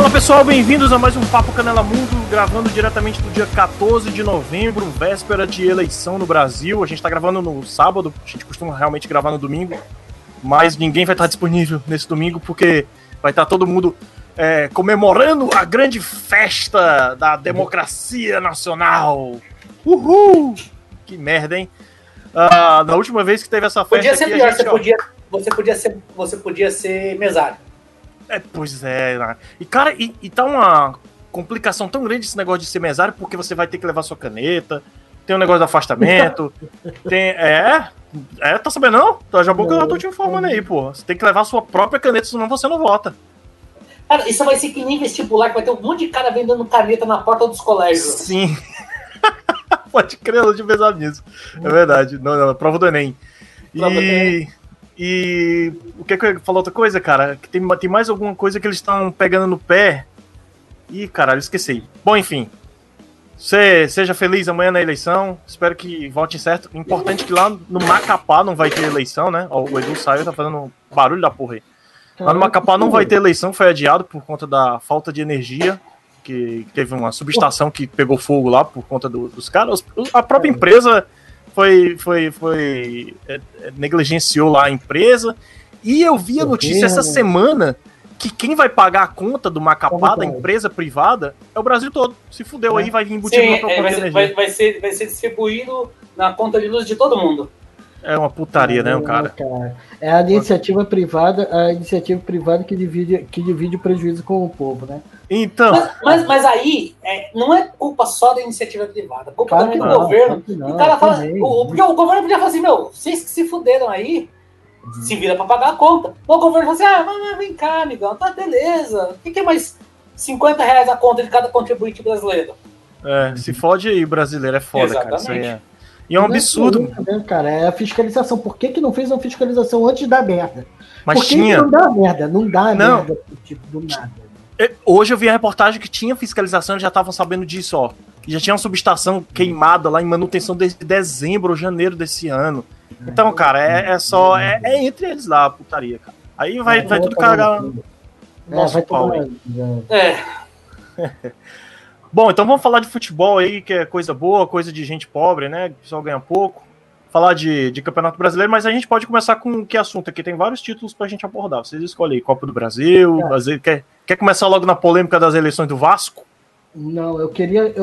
Fala pessoal, bem-vindos a mais um Papo Canela Mundo, gravando diretamente do dia 14 de novembro, véspera de eleição no Brasil. A gente tá gravando no sábado, a gente costuma realmente gravar no domingo, mas ninguém vai estar disponível nesse domingo porque vai estar todo mundo comemorando a grande festa da democracia nacional. Uhul! Que merda, hein? Na última vez que teve essa festa... Podia ser aqui, pior, a gente, você podia ser mesário. Pois é, né? E cara, e tá uma complicação tão grande esse negócio de ser mesário, porque você vai ter que levar sua caneta, tem um negócio de afastamento, tem... tá sabendo não? Tá, já bom que eu já tô te informando aí, pô. Você tem que levar sua própria caneta, senão você não vota. Cara, isso vai ser que nem vestibular, que vai ter um monte de cara vendendo caneta na porta dos colégios. Sim. Pode crer, não tinha pensado nisso. É verdade. Não, prova do Enem. E o que é que eu ia falar outra coisa, cara? Que tem mais alguma coisa que eles estão pegando no pé. Ih, caralho, esqueci. Bom, enfim. Seja feliz amanhã na eleição. Espero que vote certo. Importante que lá no Macapá não vai ter eleição, né? Ó, o Edu saiu, tá fazendo barulho da porra aí. Lá no Macapá não vai ter eleição, foi adiado por conta da falta de energia. Que teve uma subestação que pegou fogo lá por conta dos caras. A própria empresa... negligenciou lá a empresa, e eu vi a notícia essa semana que quem vai pagar a conta do Macapá, da empresa privada, é o Brasil todo. Se fudeu aí, vai vir embutido na própria energia. Vai ser distribuído na conta de luz de todo mundo. É uma putaria, né, cara? É a iniciativa privada que divide o prejuízo com o povo, né? Então. Mas aí, não é culpa só da iniciativa privada, culpa também do governo. Não, o cara fala, porque o governo podia falar assim, vocês que se fuderam aí, se vira pra pagar a conta. O governo fala assim, mas vem cá, amigão, tá beleza. O que é mais R$50 a conta de cada contribuinte brasileiro? Se fode aí, brasileiro, é foda, exatamente. Cara. Isso aí E é um absurdo. É, cara, é a fiscalização. Por que que não fez uma fiscalização antes da merda? Mas tinha. Não dá merda, não dá merda tipo, do nada. Hoje eu vi a reportagem que tinha fiscalização, eles já estavam sabendo disso, ó. Já tinha uma subestação queimada lá em manutenção desde dezembro ou janeiro desse ano. Então, cara, é entre eles lá a putaria, cara. Aí vai tudo cagar. Nossa, pau, hein? Bom, então vamos falar de futebol aí, que é coisa boa, coisa de gente pobre, né? O pessoal ganha pouco. Falar de Campeonato Brasileiro, mas a gente pode começar com que assunto aqui? Tem vários títulos pra gente abordar. Vocês escolhem aí, Copa do Brasil, Brasil. Quer começar logo na polêmica das eleições do Vasco? Não, eu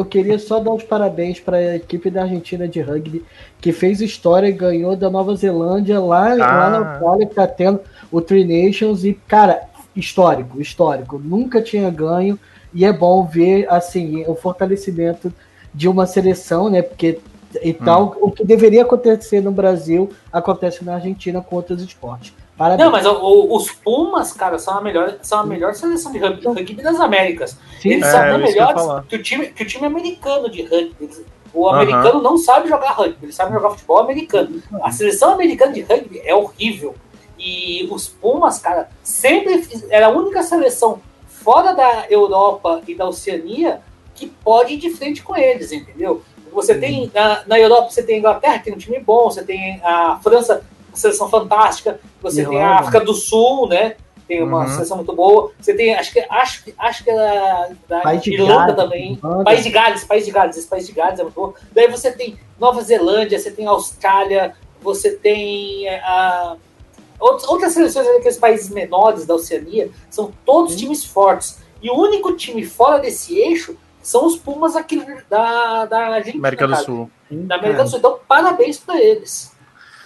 queria só dar os parabéns para a equipe da Argentina de rugby, que fez história e ganhou da Nova Zelândia lá na Austrália, que tá tendo o Tri Nations e, cara, histórico. Nunca tinha ganho. E é bom ver, assim, o fortalecimento de uma seleção, né? Porque e tal, o que deveria acontecer no Brasil acontece na Argentina com outros esportes. Parabéns. Não, mas os Pumas, cara, são a melhor seleção de rugby das Américas. Sim. Eles são até melhores que o time americano de rugby. O americano não sabe jogar rugby, ele sabe jogar futebol americano. A seleção americana de rugby é horrível. E os Pumas, cara, sempre era a única seleção fora da Europa e da Oceania que pode ir de frente com eles, entendeu? Você tem, na Europa, você tem a Inglaterra, que tem um time bom, você tem a França, uma seleção fantástica, você tem a África do Sul, né? Tem uma seleção muito boa, você tem, acho que é da Irlanda também, País de Gales é muito bom. Daí você tem Nova Zelândia, você tem Austrália, você tem a... Outras seleções, aqueles países menores da Oceania, são todos times fortes. E o único time fora desse eixo são os Pumas aqui da Argentina, América do Sul. Da América do Sul. Então, parabéns para eles.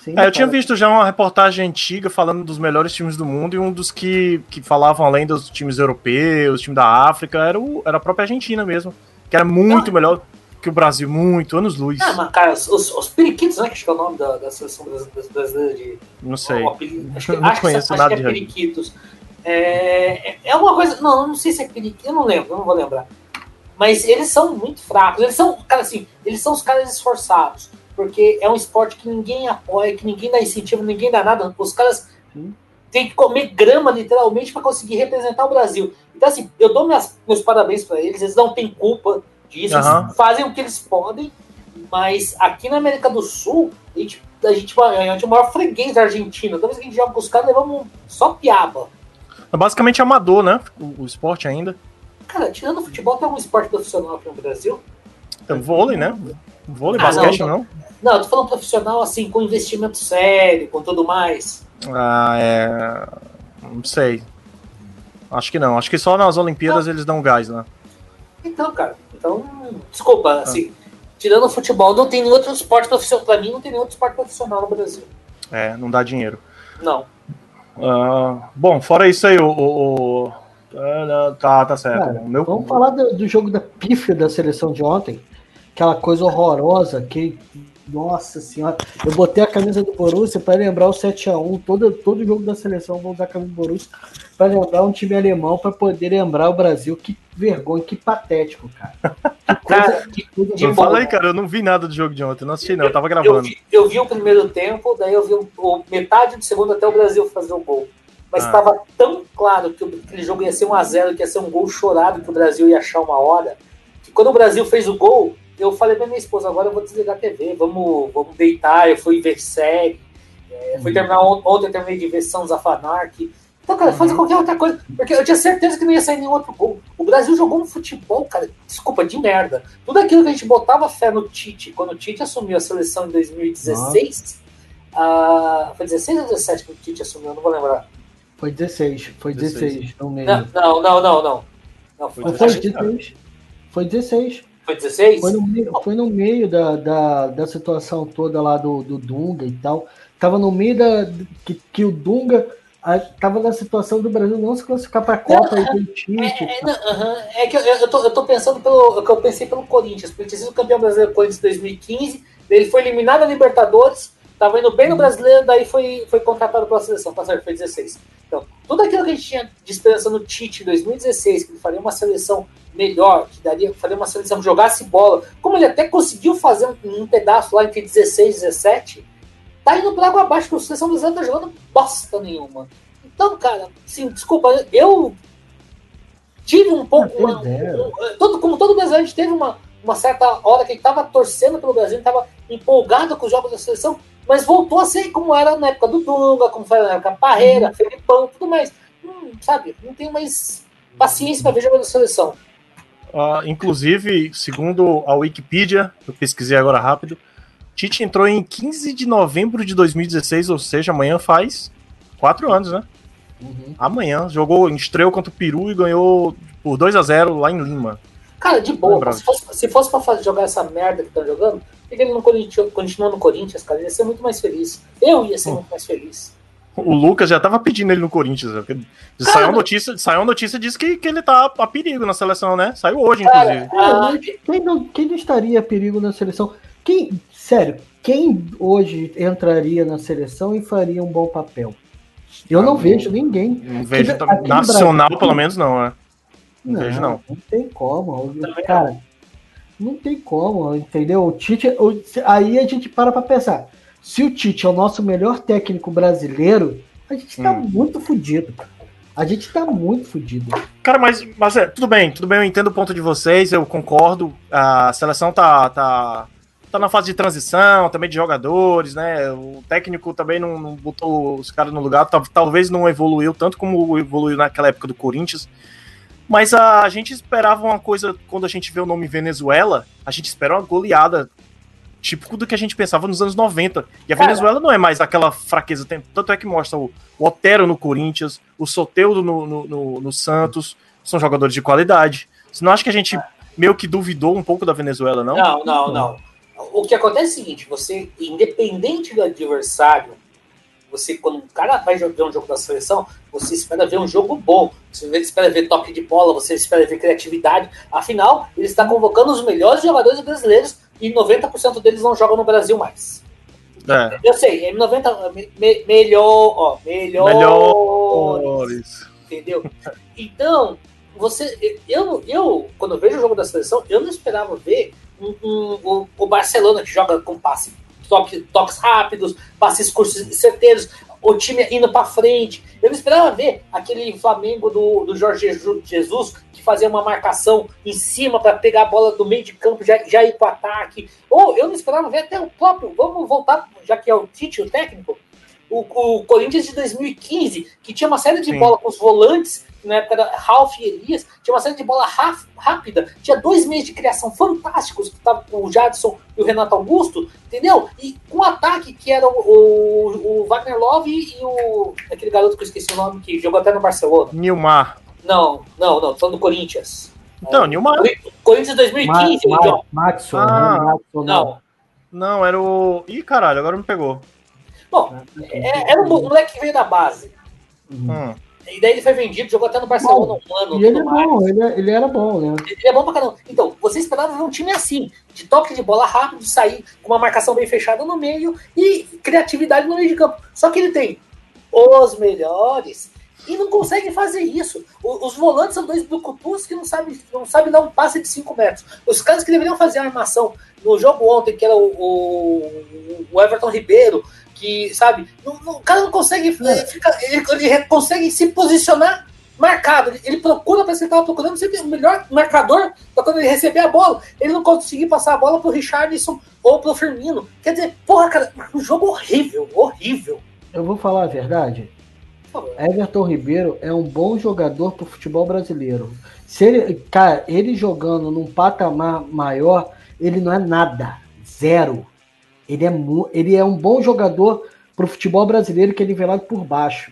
Sim, eu tinha visto já uma reportagem antiga falando dos melhores times do mundo, e um dos que falavam além dos times europeus, time da África, era a própria Argentina mesmo, que era muito melhor que o Brasil, muito, anos-luz. Mas, cara, os periquitos, né, que acho que é o nome da seleção brasileira de... Não sei, acho que é periquitos. É uma coisa... Não sei se é periquitos, eu não lembro, eu não vou lembrar. Mas eles são muito fracos, eles são os caras esforçados, porque é um esporte que ninguém apoia, que ninguém dá incentivo, ninguém dá nada, os caras têm que comer grama, literalmente, para conseguir representar o Brasil. Então, assim, eu dou meus parabéns para eles, eles não têm culpa disso, eles fazem o que eles podem, mas aqui na América do Sul, a gente é o maior freguês da Argentina. Toda vez que a gente joga com os caras, levamos só piaba. É basicamente amador, né? O esporte ainda. Cara, tirando o futebol, tem algum esporte profissional aqui no Brasil? Então, vôlei, né? Vôlei, basquete, não? Não, eu tô falando profissional, assim, com investimento sério, com tudo mais. Ah, é... Não sei. Acho que não. Acho que só nas Olimpíadas eles dão gás, né? Então, cara. Então, desculpa, assim... Tirando o futebol, não tem nenhum outro esporte profissional. Pra mim, não tem nenhum outro esporte profissional no Brasil. É, não dá dinheiro. Não. Bom, fora isso aí, Tá certo. Cara, vamos falar do jogo da pífia da seleção de ontem. Aquela coisa horrorosa que... Nossa senhora, eu botei a camisa do Borussia para lembrar o 7-1. Todo jogo da seleção vão usar a camisa do Borussia para lembrar um time alemão, para poder lembrar o Brasil. Que vergonha, que patético, cara. Que coisa Fala aí, cara, eu não vi nada do jogo de ontem, não assisti não, eu tava gravando. Eu vi o primeiro tempo, daí eu vi metade do segundo até o Brasil fazer o gol. Mas estava tão claro que aquele jogo ia ser 1-0, que ia ser um gol chorado que o Brasil ia achar uma hora, que quando o Brasil fez o gol... Eu falei pra minha esposa, agora eu vou desligar a TV, vamos deitar. Eu fui ver série, fui terminar ontem, eu terminei de ver São Zafanark. Então, cara, fazer qualquer outra coisa, porque eu tinha certeza que não ia sair nenhum outro gol. O Brasil jogou um futebol, cara, desculpa, de merda. Tudo aquilo que a gente botava fé no Tite, quando o Tite assumiu a seleção em 2016, foi 16 ou 17 que o Tite assumiu, eu não vou lembrar. Foi 16. Não. Foi 16. Foi 16? Foi no meio da situação toda lá do Dunga e tal. Tava no meio que o Dunga tava na situação do Brasil não se classificar para a Copa e do Tite. É que eu tô pensando que eu pensei pelo Corinthians, porque tinha sido campeão brasileiro Corinthians em 2015, ele foi eliminado da Libertadores, tava indo bem no brasileiro, daí foi contratado pela seleção, tá certo? Foi 16. Então, tudo aquilo que a gente tinha de esperança no Tite em 2016, que ele faria uma seleção melhor, que daria, faria uma seleção que jogasse bola, como ele até conseguiu fazer um pedaço lá entre 16 e 17, tá indo pra água abaixo, porque a seleção brasileira não tá jogando bosta nenhuma. Então, cara, assim, desculpa, eu tive um pouco... como todo brasileiro, a gente teve uma certa hora que ele tava torcendo pelo Brasil, ele tava empolgado com os jogos da seleção, mas voltou a ser como era na época do Dunga, como foi na época Parreira, Felipão, tudo mais. Sabe, não tenho mais paciência pra ver jogando da seleção. Inclusive, segundo a Wikipedia, eu pesquisei agora rápido, Tite entrou em 15 de novembro de 2016, ou seja, amanhã faz 4 anos, né? Amanhã, estreou contra o Peru e ganhou por 2-0 lá em Lima. Cara, de boa, se fosse pra jogar essa merda que estão jogando, ele não continua no Corinthians, cara, ele ia ser muito mais feliz. Eu ia ser muito mais feliz. O Lucas já tava pedindo ele no Corinthians. Saiu a notícia diz que ele tá a perigo na seleção, né? Saiu hoje, inclusive. Quem não estaria a perigo na seleção? Quem hoje entraria na seleção e faria um bom papel? Eu não vejo ninguém. Não vejo nacional, Brasil, pelo menos, não, né? Não vejo. Não tem como. Cara, não tem como, entendeu? O Tite. Aí a gente pra pensar. Se o Tite é o nosso melhor técnico brasileiro, a gente tá muito fodido. Cara, mas tudo bem, eu entendo o ponto de vocês, eu concordo. A seleção tá na fase de transição, também de jogadores, né? O técnico também não botou os caras no lugar, talvez não evoluiu tanto como evoluiu naquela época do Corinthians. Mas a gente esperava uma coisa, quando a gente vê o nome Venezuela, a gente espera uma goleada. Típico do que a gente pensava nos anos 90. E a Venezuela não é mais aquela fraqueza. Tanto é que mostra o Otero no Corinthians, o Soteldo no Santos. São jogadores de qualidade. Você não acha que a gente meio que duvidou um pouco da Venezuela, não? Não. O que acontece é o seguinte, você, independente do adversário, você, quando um cara vai jogar um jogo da seleção, você espera ver um jogo bom, você espera ver toque de bola, você espera ver criatividade. Afinal, ele está convocando os melhores jogadores brasileiros e 90% deles não jogam no Brasil mais. É. Eu sei, é 90%... Melhores. Entendeu? Então, eu quando eu vejo o jogo da seleção, eu não esperava ver o Barcelona, que joga com passe, toques rápidos, passes curtos, certeiros, o time indo pra frente. Eu não esperava ver aquele Flamengo do Jorge Jesus, que fazia uma marcação em cima para pegar a bola do meio de campo, já ir pro ataque. Ou eu não esperava ver até o próprio, vamos voltar, já que é o Tite, o técnico, o Corinthians de 2015, que tinha uma série de bola com os volantes, na época da Ralf e Elias, tinha uma série de bola rápida, tinha 2 meios de criação fantásticos, que estavam com o Jadson e o Renato Augusto, entendeu? E com ataque, que era o Wagner Love e o aquele garoto que eu esqueci o nome, que jogou até no Barcelona. Neymar. Não, falando do Corinthians. Então, Neymar. Corinthians 2015. Maxson. Não, era o... Ih, caralho, agora me pegou. Bom, era um moleque que veio da base. E daí ele foi vendido, jogou até no Barcelona um ano. E ele é bom, ele era bom, né? Ele é bom pra caramba. Então, você esperava ver um time assim, de toque de bola rápido, sair com uma marcação bem fechada no meio e criatividade no meio de campo. Só que ele tem os melhores e não consegue fazer isso. Os volantes são 2 brucutus que não sabem dar um passe de 5 metros. Os caras que deveriam fazer a armação no jogo ontem, que era o Everton Ribeiro, que, sabe, o cara não consegue, ele consegue se posicionar marcado, ele procura, parece que ele estava procurando sempre o melhor marcador para quando ele receber a bola, ele não conseguir passar a bola pro Richarlison ou pro Firmino. Quer dizer, porra, cara, um jogo horrível. Eu vou falar a verdade, Everton Ribeiro é um bom jogador pro futebol brasileiro. Se ele, cara, ele jogando num patamar maior, ele não é nada, zero. Ele é um bom jogador pro futebol brasileiro, que é nivelado por baixo.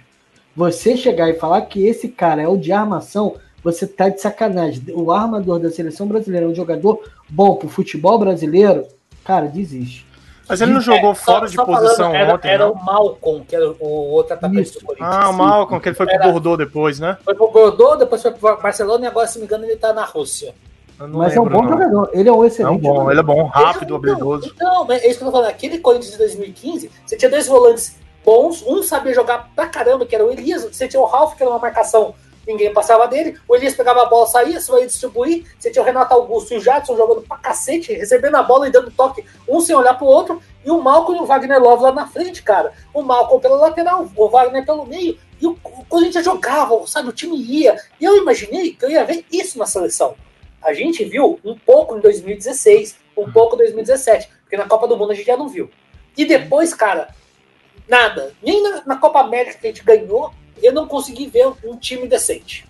Você chegar e falar que esse cara é o de armação, você tá de sacanagem. O armador da seleção brasileira é um jogador bom pro futebol brasileiro, cara, desiste. Mas ele não jogou fora de posição ontem. Era o Malcolm, que era o outro atacante do Corinthians. Ah, o Malcolm, que ele foi pro Bordeaux depois, né? Foi pro Bordeaux, depois foi pro Barcelona e agora, se me engano, ele tá na Rússia. Mas lembro, é um bom jogador, ele é um excelente jogador. Ele é bom, rápido, habilidoso. Então, é isso que eu tô falando. Aquele Corinthians de 2015, você tinha 2 volantes bons, um sabia jogar pra caramba, que era o Elias, você tinha o Ralf, que era uma marcação, ninguém passava dele, o Elias pegava a bola, saía, só ia distribuir, você tinha o Renato Augusto e o Jadson jogando pra cacete, recebendo a bola e dando toque, um sem olhar pro outro, e o Malcolm e o Wagner Love lá na frente, cara. O Malcolm pela lateral, o Wagner pelo meio, e o Corinthians jogava, sabe, o time ia, e eu imaginei que eu ia ver isso na seleção. A gente viu um pouco em 2016, um pouco em 2017, porque na Copa do Mundo a gente já não viu. E depois, cara, nada. Nem na Copa América que a gente ganhou, eu não consegui ver um time decente.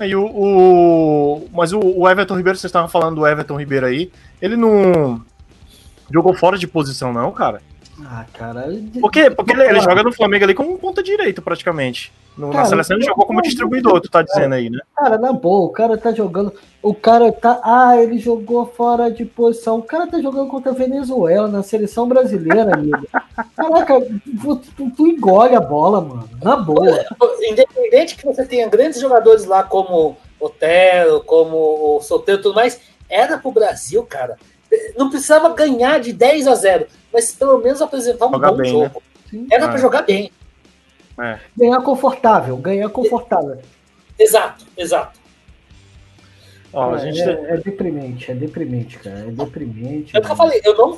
E mas o Everton Ribeiro, vocês estavam falando do Everton Ribeiro aí, ele não jogou fora de posição não, cara? Ah, cara... Porque ele joga no Flamengo ali como ponta direita, praticamente. Na seleção ele jogou como distribuidor, tu tá dizendo aí, né? Cara, na boa, o cara tá jogando... ele jogou fora de posição. O cara tá jogando contra a Venezuela, na seleção brasileira, amigo. Caraca, tu engole a bola, mano. Na boa. Independente que você tenha grandes jogadores lá, como o Otero, como o Soteldo e tudo mais, era pro Brasil, cara. Não precisava ganhar de 10-0, mas pelo menos apresentar um bom jogo. Né? Era pra jogar bem. Ganhar confortável. Exato. É deprimente, cara. É deprimente. É o que eu falei, eu não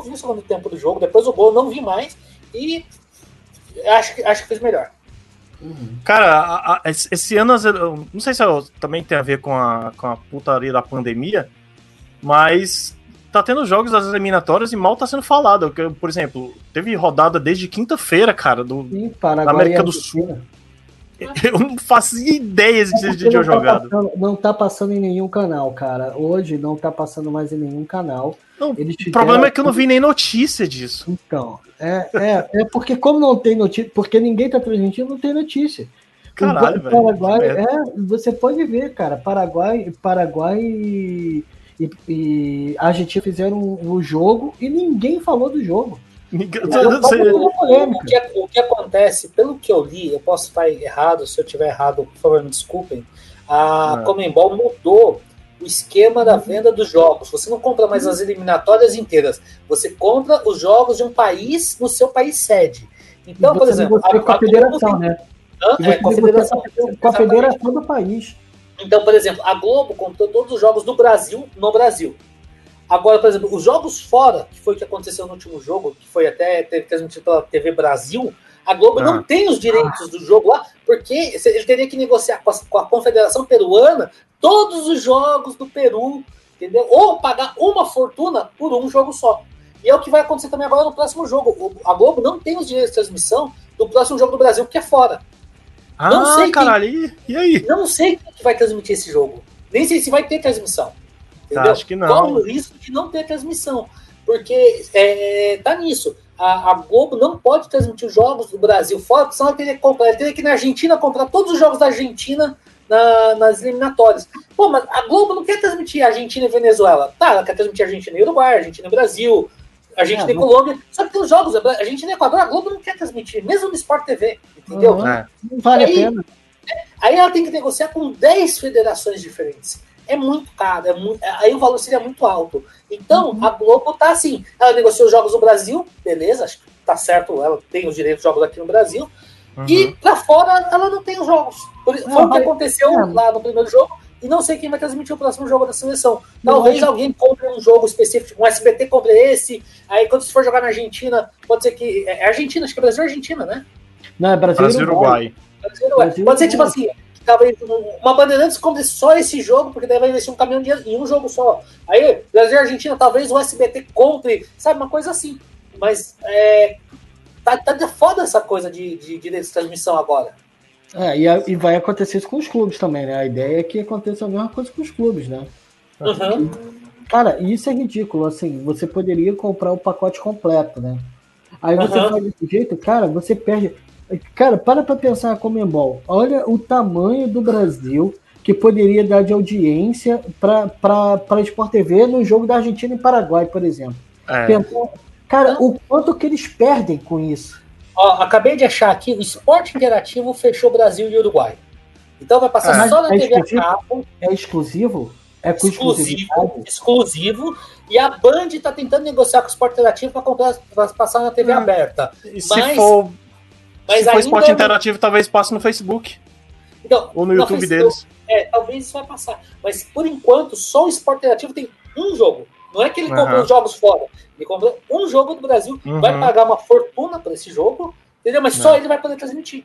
vi o segundo tempo do jogo, depois o gol eu não vi mais e acho que fez melhor. Cara, esse ano, não sei se também tem a ver com a putaria da pandemia, mas... tá tendo jogos das eliminatórias e mal tá sendo falado. Por exemplo, teve rodada desde quinta-feira, cara, da América do Sul. Eu não faço ideia de onde eu jogado. Não tá passando em nenhum canal, cara. Hoje não tá passando mais em nenhum canal. Não, o problema é que eu não vi nem notícia disso. Então, é porque como não tem notícia, porque ninguém tá transmitindo, não tem notícia. Caralho, velho. Paraguai, você pode ver, cara, Paraguai e a Argentina fizeram o jogo e ninguém falou do jogo. O que acontece, pelo que eu li, eu posso estar errado, se eu estiver errado, por favor, me desculpem, a Conmebol mudou o esquema da venda dos jogos. Você não compra mais as eliminatórias inteiras, você compra os jogos de um país no seu país sede. Então, por exemplo... Com a federação do país. Então, por exemplo, a Globo comprou todos os jogos do Brasil no Brasil. Agora, por exemplo, os jogos fora, que foi o que aconteceu no último jogo, que foi até transmitido pela TV Brasil, a Globo não tem os direitos do jogo lá, porque ele teria que negociar com a Confederação Peruana todos os jogos do Peru, entendeu? Ou pagar uma fortuna por um jogo só. E é o que vai acontecer também agora no próximo jogo. A Globo não tem os direitos de transmissão do próximo jogo do Brasil, que é fora. E aí? Não sei quem vai transmitir esse jogo. Nem sei se vai ter transmissão. Entendeu? Acho que não. Qual o risco de não ter transmissão? Porque tá nisso. A Globo não pode transmitir os jogos do Brasil fora, senão ela teria que ir na Argentina comprar todos os jogos da Argentina nas eliminatórias. Pô, mas a Globo não quer transmitir Argentina e Venezuela. Tá, ela quer transmitir Argentina e Uruguai, Argentina e Brasil, Argentina e Colômbia. Só que tem os jogos, a Argentina e Equador, a Globo não quer transmitir, mesmo no Sport TV, entendeu? Não vale a pena. Aí ela tem que negociar com 10 federações diferentes. É muito caro, aí o valor seria muito alto. Então, a Globo tá assim, ela negociou os jogos no Brasil, beleza, acho que tá certo, ela tem os direitos de jogos aqui no Brasil, e pra fora ela não tem os jogos. Foi o que aconteceu lá no primeiro jogo, e não sei quem vai transmitir o próximo jogo da seleção. Talvez alguém compre um jogo específico, um SBT compre esse, aí quando você for jogar na Argentina, pode ser que... É Argentina, acho que é Brasil e Argentina, né? Não, é Brasil e Uruguai. Pode ser tipo assim... Talvez uma Bandeirantes compre só esse jogo, porque daí vai investir um caminhão em um jogo só. Aí, Brasil e Argentina, talvez o SBT compre, sabe, uma coisa assim. Mas tá foda essa coisa de direitos de transmissão agora. E vai acontecer isso com os clubes também, né? A ideia é que aconteça a mesma coisa com os clubes, né? Cara, isso é ridículo, assim, você poderia comprar o pacote completo, né? Aí você faz desse jeito, cara, você perde... Cara, pra pensar a Conmebol. Olha o tamanho do Brasil que poderia dar de audiência pra Sport TV no jogo da Argentina e Paraguai, por exemplo. Cara, o quanto que eles perdem com isso? Ó, acabei de achar aqui, o Esporte Interativo fechou Brasil e Uruguai. Então vai passar só na TV a cabo. É exclusivo? É com exclusivo. E a Band tá tentando negociar com o Esporte Interativo pra passar na TV aberta. Mas o Esporte Interativo talvez passe no Facebook ou no YouTube deles. Talvez isso vai passar. Mas, por enquanto, só o Esporte Interativo tem um jogo. Não é que ele comprou os jogos fora. Ele comprou um jogo do Brasil. Vai pagar uma fortuna para esse jogo, entendeu? Mas só ele vai poder transmitir.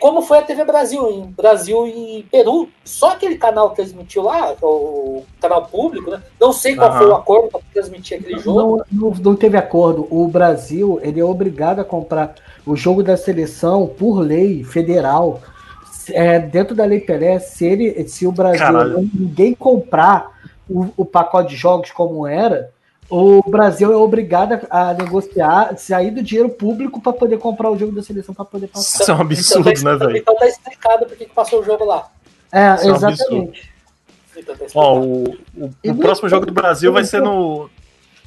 Como foi a TV Brasil, em Brasil e Peru. Só aquele canal que transmitiu lá, o canal público, né? Não sei qual foi o acordo para transmitir aquele jogo. Não teve acordo. O Brasil, ele é obrigado a comprar o jogo da seleção por lei federal. Dentro da Lei Pelé, se o Brasil ninguém comprar o pacote de jogos como era, o Brasil é obrigado a negociar, sair do dinheiro público para poder comprar o jogo da seleção, para poder passar. Isso é um absurdo, então, né, velho? Então tá explicado porque que passou o jogo lá. Isso exatamente. É um então, tá o próximo jogo do Brasil vai ser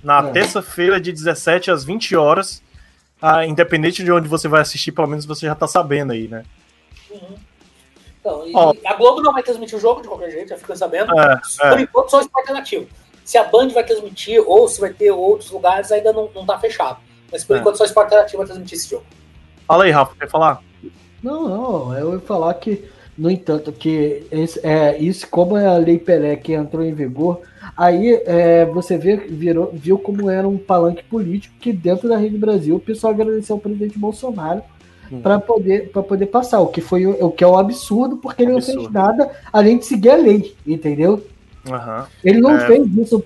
na terça-feira, de 17 às 20 horas. Independente de onde você vai assistir, pelo menos você já tá sabendo aí, né? Então, a Globo não vai transmitir o jogo de qualquer jeito, já ficou sabendo. Por enquanto, só o Esporte Interativo. Se a Band vai transmitir ou se vai ter outros lugares, ainda não tá fechado. Mas por enquanto, só o Esporte Interativo vai transmitir esse jogo. Fala aí, Rafa, quer falar? Não, eu ia falar que, no entanto, que isso, como é a Lei Pelé que entrou em vigor, aí você viu como era um palanque político que dentro da Rede Brasil o pessoal agradeceu ao presidente Bolsonaro para poder passar, o que é um absurdo, porque ele não fez nada além de seguir a lei, entendeu? Ele não fez isso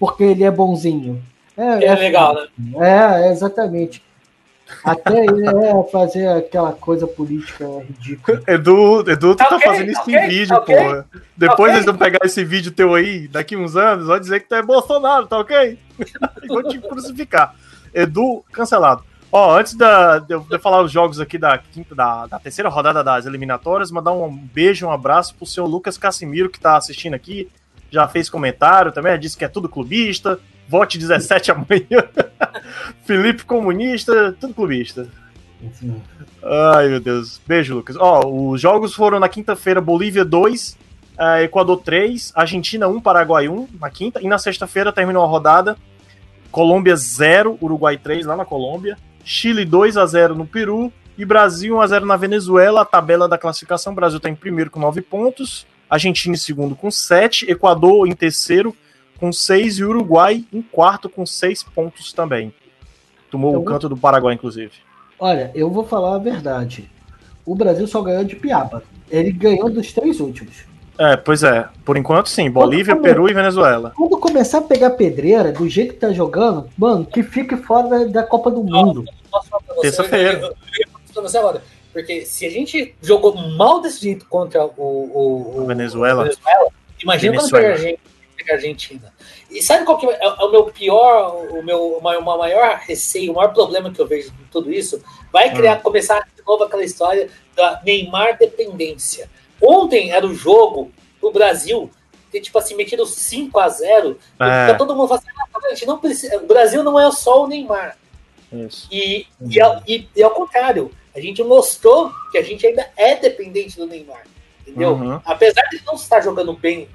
porque ele é bonzinho. É legal, né? Exatamente. Até ele fazer aquela coisa política ridícula. Edu, tu tá fazendo isso em vídeo, porra. Depois eles vão pegar esse vídeo teu aí, daqui uns anos, vai dizer que tu é Bolsonaro, tá ok? E vão te crucificar. Edu, cancelado. Antes de eu falar os jogos aqui da terceira rodada das eliminatórias, mandar um beijo, um abraço pro senhor Lucas Cassimiro, que tá assistindo aqui, já fez comentário também, disse que é tudo clubista, vote 17 amanhã. Felipe Comunista, tudo clubista. Ai, meu Deus. Beijo, Lucas. Os jogos foram na quinta-feira, Bolívia 2, Equador 3, Argentina 1, Paraguai 1, na quinta. E na sexta-feira terminou a rodada, Colômbia 0, Uruguai 3, lá na Colômbia. Chile 2-0 no Peru. E Brasil 1-0 na Venezuela. A tabela da classificação, o Brasil está em primeiro com 9 pontos. Argentina em segundo com 7. Equador em terceiro com 6 e Uruguai em quarto com 6 pontos também. Tomou o canto do Paraguai, inclusive. Olha, eu vou falar a verdade. O Brasil só ganhou de piaba. Ele ganhou dos 3 últimos. Pois é. Por enquanto, sim. Bolívia, Peru e Venezuela. Quando começar a pegar pedreira do jeito que tá jogando, mano, que fique fora da Copa do Mundo. Terça-feira. Porque se a gente jogou mal desse jeito contra o Venezuela, imagina Venezuela. Quando pega a Argentina. E sabe qual que é o meu pior, o meu maior receio, o maior problema que eu vejo de tudo isso? Vai começar de novo aquela história da Neymar dependência. Ontem era o jogo do Brasil, que tipo assim, metido 5-0, pra todo mundo falar assim, gente não precisa, o Brasil não é só o Neymar. Isso. E ao contrário, a gente mostrou que a gente ainda é dependente do Neymar, entendeu? Uhum. Apesar de ele não estar jogando bem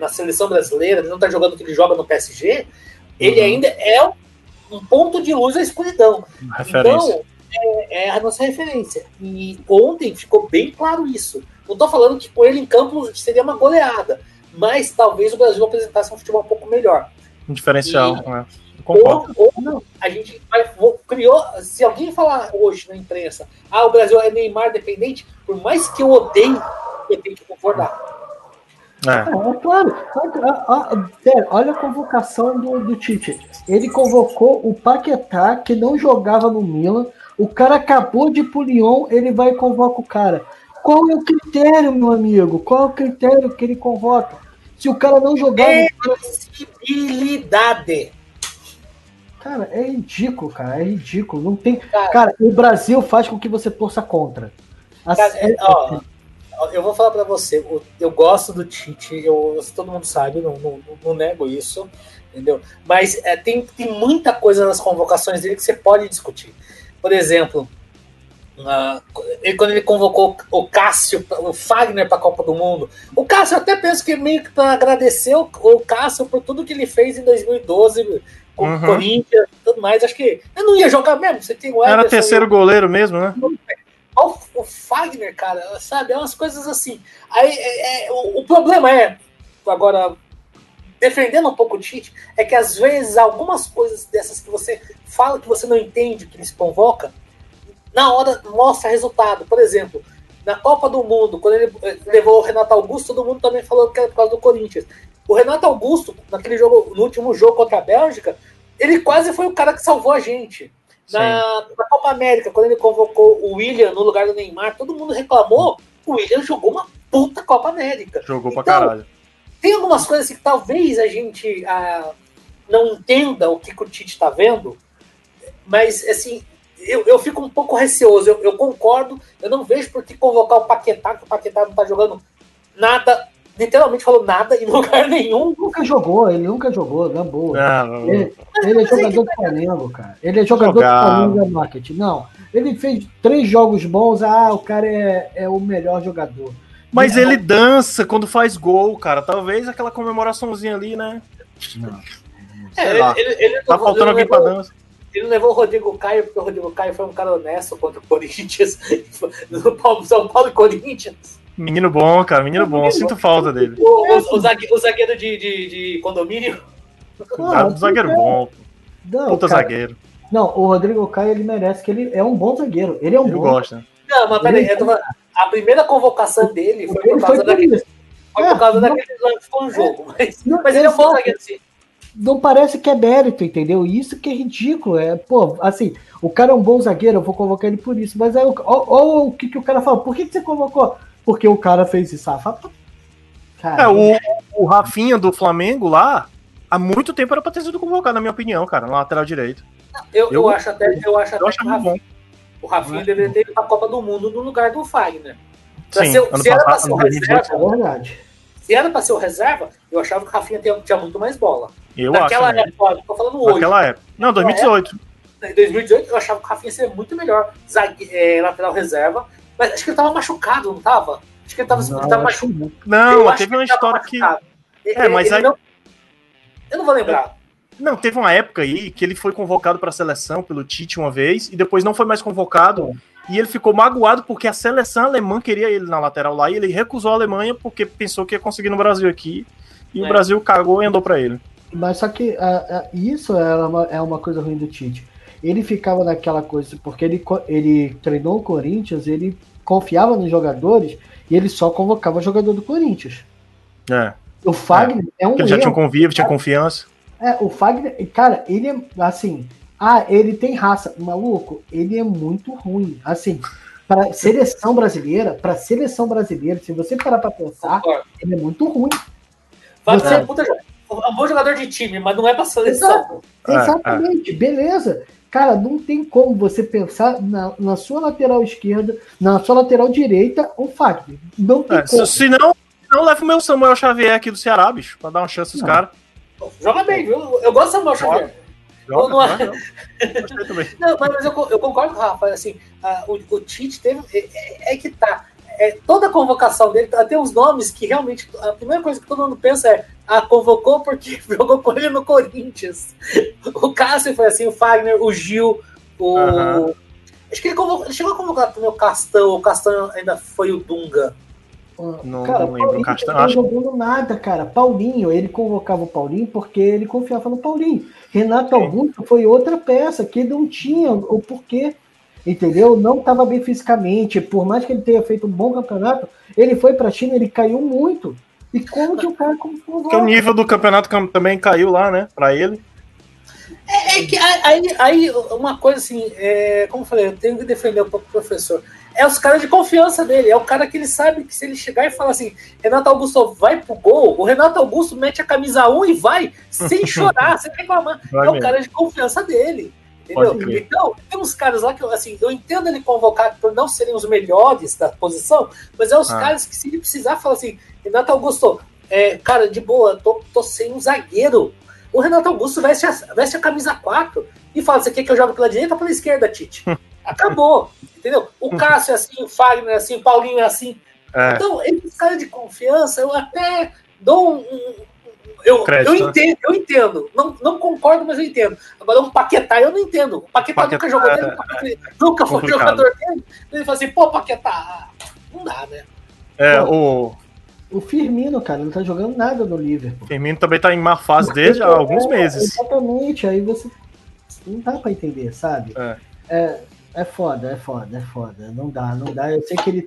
na seleção brasileira, ele não estar jogando o que ele joga no PSG, ele ainda é um ponto de luz à escuridão. Então, é a nossa referência. E ontem ficou bem claro isso. Não estou falando que pôr ele em campo seria uma goleada, mas talvez o Brasil apresentasse um futebol um pouco melhor. Um diferencial, né? Ou não, a gente criou. Se alguém falar hoje na imprensa, o Brasil é Neymar dependente, por mais que eu odeie, eu tenho que concordar. Claro. Olha a convocação do Tite. Ele convocou o Paquetá, que não jogava no Milan. O cara acabou de ir pro Lyon, ele vai e convoca o cara. Qual é o critério, meu amigo? Qual é o critério que ele convoca? Se o cara não jogar... Flexibilidade. Cara, é ridículo, cara. É ridículo. Não tem... Cara, o Brasil faz com que você torça contra. Cara, eu vou falar pra você. Eu gosto do Tite. Todo mundo sabe, não nego isso. Entendeu? Mas tem muita coisa nas convocações dele que você pode discutir. Por exemplo, quando ele convocou o Cássio, o Fagner para a Copa do Mundo, o Cássio, eu até penso que meio que para agradecer o Cássio por tudo que ele fez em 2012 com o Corinthians e tudo mais. Acho que eu não ia jogar mesmo. Você tem o Everton, era terceiro goleiro mesmo, né? O Fagner, cara, sabe? É umas coisas assim. Aí, o problema agora, defendendo um pouco o Tite, é que às vezes algumas coisas dessas que você fala que você não entende, que eles convoca, na hora mostra resultado. Por exemplo, na Copa do Mundo, quando ele levou o Renato Augusto, todo mundo também falou que era por causa do Corinthians. O Renato Augusto, naquele jogo, no último jogo contra a Bélgica, ele quase foi o cara que salvou a gente. Na Copa América, quando ele convocou o William no lugar do Neymar, todo mundo reclamou, o William jogou uma puta Copa América. Jogou pra caralho. Tem algumas coisas que talvez a gente não entenda o que o Tite está vendo, mas, assim, eu fico um pouco receoso. Eu concordo, eu não vejo por que convocar o Paquetá, que o Paquetá não está jogando nada, literalmente falou nada em lugar nenhum. Ele nunca jogou, na boa. Ele é jogador do Flamengo, cara. Ele é jogador do Flamengo no marketing. Não, ele fez 3 jogos bons, o cara é o melhor jogador. Mas ele dança quando faz gol, cara. Talvez aquela comemoraçãozinha ali, né? Não. Tá faltando alguém pra dança. Ele levou o Rodrigo Caio, porque o Rodrigo Caio foi um cara honesto contra o Corinthians. No São Paulo e Corinthians. Menino bom, cara. Menino bom. Sinto falta dele. O zagueiro de condomínio. Cuidado do zagueiro bom. Puta zagueiro. Não, o Rodrigo Caio, ele merece, que ele é um bom zagueiro. Ele é um bom. Eu gosto, né? Não, mas peraí, eu tô falando... A primeira convocação dele foi por causa daquele... Foi por causa daquele lance com o jogo. Mas ele é um bom zagueiro, sim. Não parece que é mérito, entendeu? Isso que é ridículo. Assim, o cara é um bom zagueiro, eu vou convocar ele por isso. Mas aí, olha o que o cara fala. Por que você convocou? Porque o cara fez isso. Cara, o Rafinha do Flamengo lá, há muito tempo era pra ter sido convocado, na minha opinião, cara, na lateral direito. Eu acho até que o Rafinha... O Rafinha deveria ter ido para a Copa do Mundo no lugar do Fagner. Se era para ser o reserva, eu achava que o Rafinha tinha muito mais bola. Naquela época, tô falando hoje. Naquela época. Não, 2018. Em 2018, eu achava que o Rafinha seria muito melhor lateral reserva, mas acho que ele estava machucado, não estava? Acho que ele estava machucado. Não, teve uma história que... Eu não vou lembrar. Não, teve uma época aí que ele foi convocado para a seleção pelo Tite uma vez e depois não foi mais convocado e ele ficou magoado porque a seleção alemã queria ele na lateral lá e ele recusou a Alemanha porque pensou que ia conseguir no Brasil aqui e o Brasil cagou e andou para ele. Mas só que isso é uma coisa ruim do Tite. Ele ficava naquela coisa porque ele treinou o Corinthians, ele confiava nos jogadores e ele só convocava o jogador do Corinthians. O Fagner é um erro. Ele já tinha um convívio, tinha confiança. O Fagner, cara, ele é, assim, ele tem raça, maluco, ele é muito ruim, assim, para seleção brasileira, se você parar para pensar, ele é muito ruim. Você é um bom jogador de time, mas não é para seleção. Exatamente, beleza. Cara, não tem como você pensar na sua lateral esquerda, na sua lateral direita, o Fagner. Não tem como. Se não, leva o meu Samuel Xavier aqui do Ceará, bicho, para dar uma chance aos caras. Joga bem, viu? Eu gosto do Samuel Xavier. Não, mas eu concordo com o Rafa. Assim, o Tite teve. É que tá. Toda a convocação dele tem uns nomes que realmente. A primeira coisa que todo mundo pensa é: convocou porque jogou com ele no Corinthians. O Cássio foi assim, o Fagner, o Gil, o. Uhum. Acho que ele chegou a convocar também o Castão. O Castão ainda foi o Dunga. Não, cara, não lembro o Castão. Não jogando nada, cara. Paulinho, ele convocava o Paulinho porque ele confiava no Paulinho. Renato Augusto foi outra peça que não tinha o porquê, entendeu? Não estava bem fisicamente. Por mais que ele tenha feito um bom campeonato, ele foi para a China, ele caiu muito. E como que o cara convocou? Porque o nível do campeonato também caiu lá, né? Para ele. É que aí uma coisa assim, como eu falei, eu tenho que defender um pouco o professor. É os caras de confiança dele, é o cara que ele sabe que se ele chegar e falar assim, Renato Augusto vai pro gol, o Renato Augusto mete a camisa 1 e vai, sem chorar, sem reclamar, vai mesmo. O cara de confiança dele, entendeu? Então, tem uns caras lá que, assim, eu entendo ele convocar por não serem os melhores da posição, mas é os caras que se ele precisar falar assim, Renato Augusto, cara, de boa, tô sem um zagueiro, o Renato Augusto veste a camisa 4 e fala, você quer que eu jogue pela direita ou pela esquerda, Tite? Acabou, entendeu? O Cássio é assim, o Fagner é assim, o Paulinho é assim. Então, esses caras de confiança, eu até dou eu entendo. Não concordo, mas eu entendo. Agora, um Paquetá, eu não entendo. O Paquetá nunca jogou dele, nunca foi jogador dele. Ele fala assim, Paquetá, não dá, né? O Firmino, cara, não tá jogando nada no Liverpool. O Firmino também tá em má fase desde há alguns meses. Exatamente, aí você não dá pra entender, sabe? É foda. Não dá. Eu sei que ele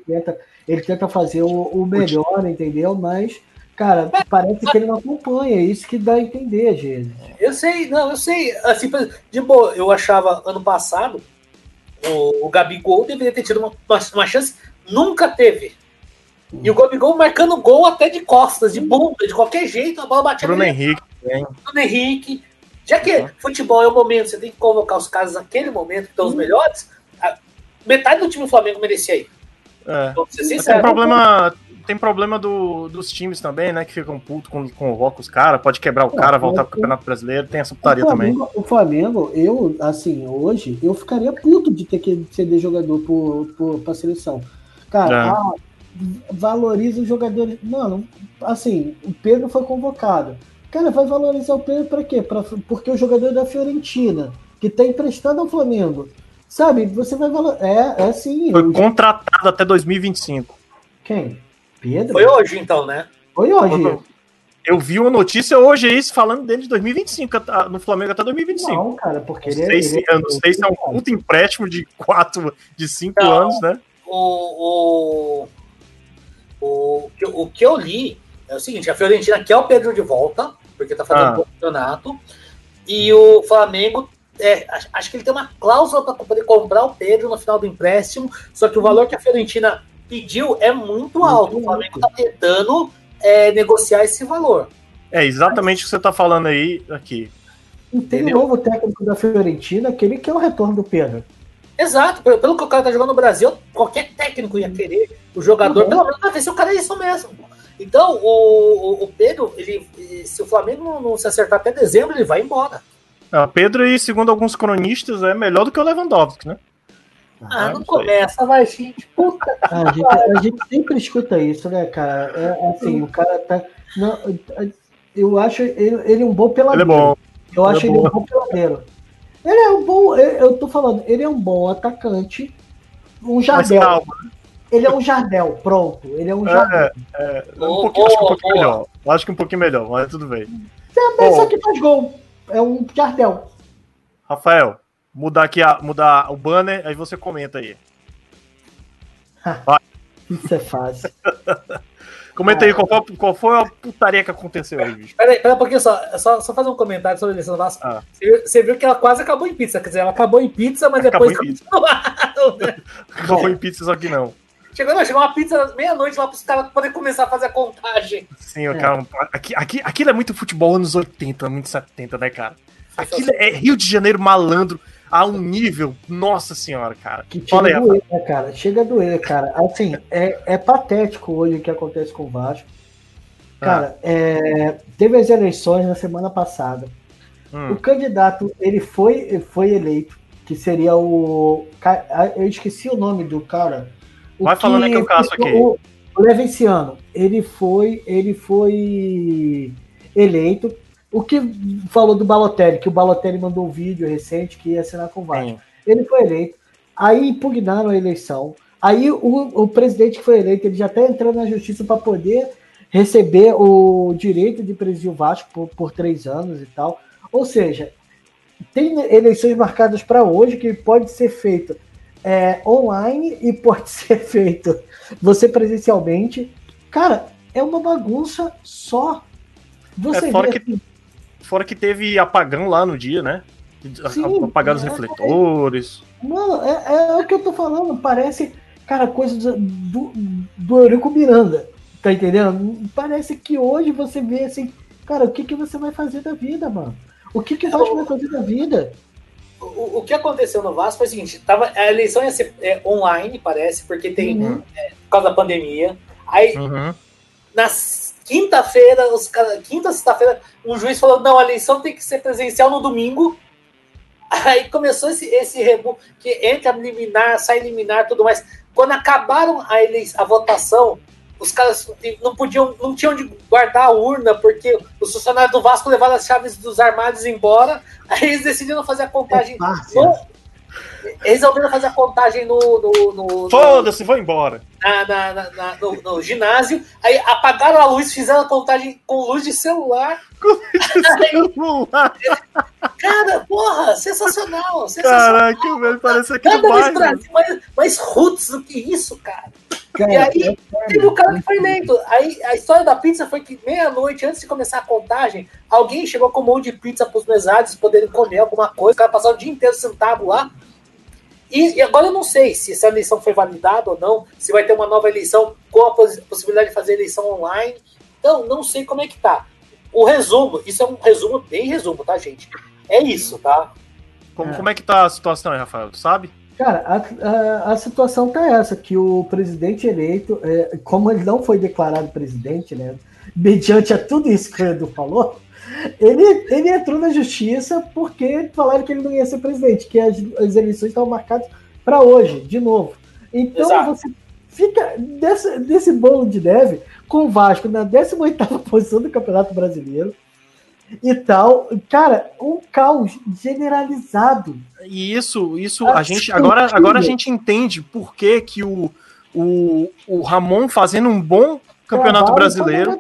tenta fazer o melhor, entendeu? Mas, cara, parece que ele não acompanha. É isso que dá a entender, gente. Eu sei. Assim, de boa, eu achava ano passado o Gabigol deveria ter tido uma chance. Nunca teve. E o Gabigol marcando gol até de costas, de bunda, de qualquer jeito. A bola batia. Bruno Henrique. Já que futebol é o momento, você tem que convocar os caras naquele momento, que estão os melhores, metade do time do Flamengo merecia ir. Então, tem problema dos times também, né, que ficam putos quando convocam os caras, pode quebrar o cara, voltar pro Campeonato Brasileiro, tem essa putaria também. O Flamengo, eu, assim, hoje, eu ficaria puto de ter que ceder jogador pra seleção. Cara, valoriza os jogadores. Mano, assim, o Pedro foi convocado. Cara, vai valorizar o Pedro para quê? Porque o jogador da Fiorentina, que está emprestado ao Flamengo, sabe? Você vai valorizar. Sim. Foi contratado até 2025. Quem? Pedro? Foi hoje, então, né? Foi hoje. Eu vi uma notícia hoje aí falando dele de 2025, no Flamengo até 2025. Não, cara, porque ele não sei se é um puto empréstimo de 5 anos, né? O que eu li é o seguinte: a Fiorentina quer o Pedro de volta, porque tá fazendo um campeonato, e o Flamengo acho que ele tem uma cláusula para poder comprar o Pedro no final do empréstimo, só que o valor que a Fiorentina pediu é muito alto. O Flamengo tá tentando negociar esse valor. É exatamente o que você tá falando aí aqui. E tem um novo técnico da Fiorentina, que ele quer o retorno do Pedro. Exato, pelo que o cara tá jogando no Brasil, qualquer técnico ia querer o jogador, pelo menos vai ver se o cara é isso mesmo. Então, o Pedro, se o Flamengo não se acertar até dezembro, ele vai embora. Pedro, e segundo alguns cronistas, é melhor do que o Lewandowski, né? Não começa, vai, gente. Puta. A gente sempre escuta isso, né, cara? Assim, o cara tá... Não, eu acho ele um bom peladeiro. Ele é bom. Eu acho ele um bom peladeiro. Ele é um bom... Eu tô falando, ele é um bom atacante, um Jardel. Mas calma, né? Ele é um Jardel, pronto. Ele é um Jardel. Acho que um pouquinho melhor, mas tudo bem. Também só que faz gol. É um Jardel. Rafael, mudar o banner, aí você comenta aí. Vai. Isso é fácil. Comenta aí qual foi a putaria que aconteceu aí, bicho. Peraí, porque só fazer um comentário sobre a eleição do Vasco. Você viu que ela quase acabou em pizza. Quer dizer, ela acabou em pizza, mas acabou depois... Não foi pizza, só que não. Chegou uma pizza meia-noite lá para os caras poderem começar a fazer a contagem. Sim, cara, aquilo é muito futebol anos 80, anos 70, né, cara? Aquilo é Rio de Janeiro malandro a um nível, nossa senhora, cara. Que chega a doer, né, cara? Chega a doer, cara. Assim, é patético hoje o que acontece com o Vasco. Cara, teve as eleições na semana passada. O candidato, ele foi eleito, que seria o... Eu esqueci o nome do cara... Vai falando que eu caço aqui. O Levenciano, ele foi eleito. O que falou do Balotelli, que o Balotelli mandou um vídeo recente que ia assinar com o Vasco. Ele foi eleito, aí impugnaram a eleição. Aí o presidente que foi eleito, ele já está entrando na justiça para poder receber o direito de presidir o Vasco por 3 anos e tal. Ou seja, tem eleições marcadas para hoje que pode ser feita online e pode ser feito você presencialmente. Cara, é uma bagunça só. Você fora que teve apagão lá no dia, né? Sim, apagaram os refletores. Mano, é o que eu tô falando. Parece, cara, coisa do Eurico Miranda. Tá entendendo? Parece que hoje você vê assim, cara, o que você vai fazer da vida, mano? O que você vai fazer da vida? O que aconteceu no Vasco foi o seguinte, a eleição ia ser online, parece, porque tem por causa da pandemia. Aí, na quinta-feira, sexta-feira, um juiz falou, não, a eleição tem que ser presencial no domingo. Aí começou esse rebu, que entra liminar, sai liminar, tudo mais. Quando acabaram a votação, os caras não tinham onde guardar a urna, porque os funcionários do Vasco levaram as chaves dos armários embora, aí eles decidiram fazer a contagem. Resolveram fazer a contagem no foda-se, vou embora. No ginásio, aí apagaram a luz, fizeram a contagem com luz de celular. Cara, porra, sensacional. Caraca, velho, parece aqui do bairro. Mais roots do que isso, cara. E aí, teve o cara que foi lento. Aí, a história da pizza foi que meia-noite, antes de começar a contagem, alguém chegou com um monte de pizza para os mesários poderem comer alguma coisa. O cara passou o dia inteiro sentado lá. E agora eu não sei se essa eleição foi validada ou não, se vai ter uma nova eleição com a possibilidade de fazer eleição online. Então, não sei como é que tá. O resumo, isso é um resumo, bem resumo, tá, gente? É isso, tá? Como é que tá a situação aí, Rafael? Tu sabe? Cara, a situação tá essa, que o presidente eleito, como ele não foi declarado presidente, né, mediante a tudo isso que o Edu falou, ele entrou na justiça porque falaram que ele não ia ser presidente, que as eleições estavam marcadas para hoje, de novo. Então, exato, você fica desse bolo de neve com o Vasco na 18ª posição do Campeonato Brasileiro, e tal, cara, um caos generalizado. E isso a gente agora a gente entende por que o Ramon fazendo um bom Campeonato Brasileiro.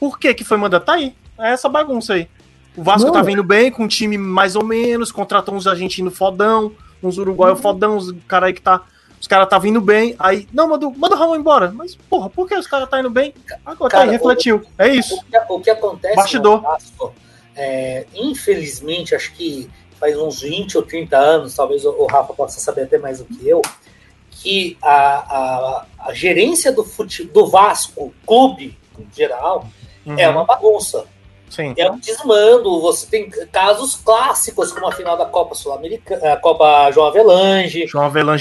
Por que foi mandado? Tá aí. É essa bagunça aí. O Vasco tá vindo bem, com um time mais ou menos, contratou uns argentinos fodão, uns uruguaios fodão, uns cara aí que tá. Os caras tá vindo bem, aí... Não, manda o Ramon embora. Mas, porra, por que os caras tá indo bem? Agora cara, tá aí, refletiu. É isso. O que acontece bastidor. No Vasco, infelizmente, acho que faz uns 20 ou 30 anos, talvez o Rafa possa saber até mais do que eu, que a gerência do Vasco, clube em geral, é uma bagunça. Sim. É um desmando. Você tem casos clássicos, como a final da Copa Sul-Americana, a Copa João Avelange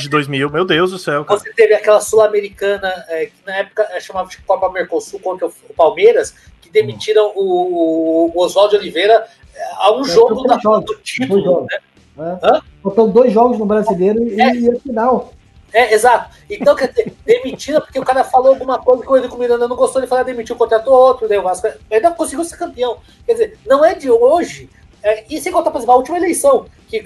2000, meu Deus do céu, cara. Você teve aquela Sul-Americana que na época chamava de Copa Mercosul contra o Palmeiras, que demitiram o Oswaldo Oliveira a um jogo do título, né? Faltam 2 jogos no Brasileiro e a final. Exato. Então, quer dizer, demitiram porque o cara falou alguma coisa que o Eurico Miranda não gostou, ele falou, demitiu, contratou outro, né, o Vasco ainda conseguiu ser campeão. Quer dizer, não é de hoje. E sem contar, por exemplo, a última eleição, que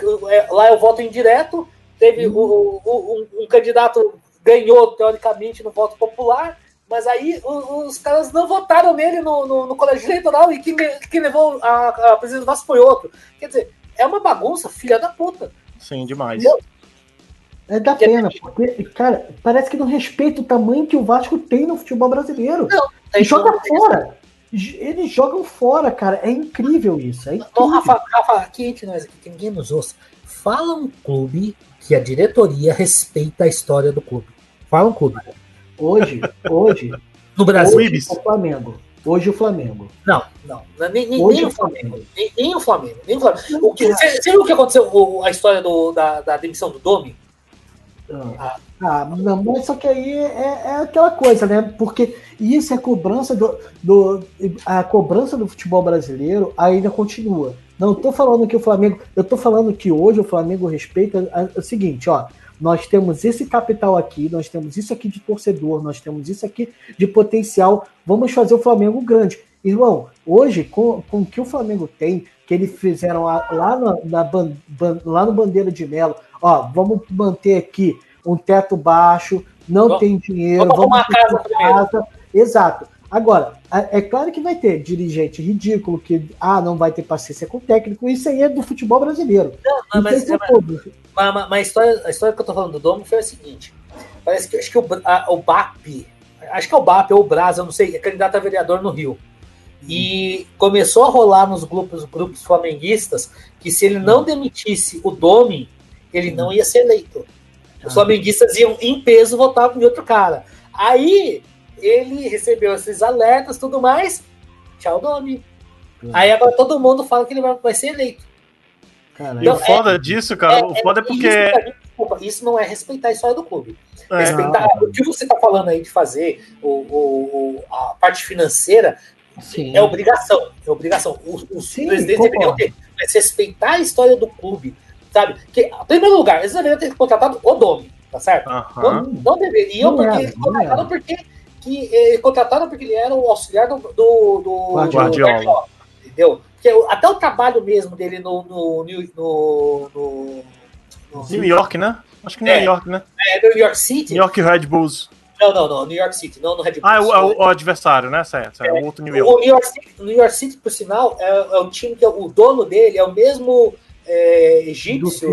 lá é o voto indireto, teve um candidato ganhou, teoricamente, no voto popular, mas aí os caras não votaram nele no colégio eleitoral e quem levou a presidência do Vasco foi outro. Quer dizer, é uma bagunça, filha da puta. Sim, demais. Entendeu? É da pena, porque, cara, parece que não respeita o tamanho que o Vasco tem no futebol brasileiro. Não, joga fora. Eles jogam fora, cara. É incrível isso. É incrível. Então, Rafa, aqui entre nós, que ninguém nos ouça. Fala um clube que a diretoria respeita a história do clube. Fala um clube. Hoje no Brasil, hoje, o Flamengo. Hoje o Flamengo. Não. Nem o Flamengo. Nem o Flamengo. Você viu o que aconteceu com a história da demissão do Domi? Não, mas só que aí é aquela coisa, né? Porque isso é cobrança a cobrança do futebol brasileiro ainda continua. Não tô falando que o Flamengo... Eu tô falando que hoje o Flamengo respeita o seguinte, ó. Nós temos esse capital aqui, nós temos isso aqui de torcedor, nós temos isso aqui de potencial. Vamos fazer o Flamengo grande. Irmão, hoje, com o que o Flamengo tem, que eles fizeram lá no Bandeira de Melo, ó, vamos manter aqui um teto baixo, tem dinheiro... Vamos arrumar casa. Exato. Agora, é claro que vai ter dirigente ridículo, que não vai ter paciência com o técnico, isso aí é do futebol brasileiro. Mas a história que eu tô falando do Domi foi a seguinte, parece que acho que o BAP, ou o Braz, eu não sei, é candidato a vereador no Rio, e começou a rolar nos grupos flamenguistas que se ele não demitisse o Domi, ele não ia ser eleito. Os flamenguistas iam em peso votar em outro cara. Aí... ele recebeu esses alertas, tudo mais, tchau Domi. Aí agora todo mundo fala que ele vai ser eleito. Caramba. E o foda disso, cara, o foda é porque... Isso não é respeitar a história do clube. O que você tá falando aí de fazer a parte financeira, sim, é obrigação. É obrigação. Os presidentes deveriam ter, mas respeitar a história do clube, sabe? Porque, em primeiro lugar, eles deveriam ter contratado o Domi, tá certo? Não deveriam, contrataram porque ele era o auxiliar do Guardiola, entendeu? Porque até o trabalho mesmo dele no New York, né? Acho que New York, né? É, New York City. New York Red Bulls. Não, New York City, não no Red Bulls. O adversário, né? Certo, é o outro New York. O New York City, por sinal, é o time que o dono dele é o mesmo egípcio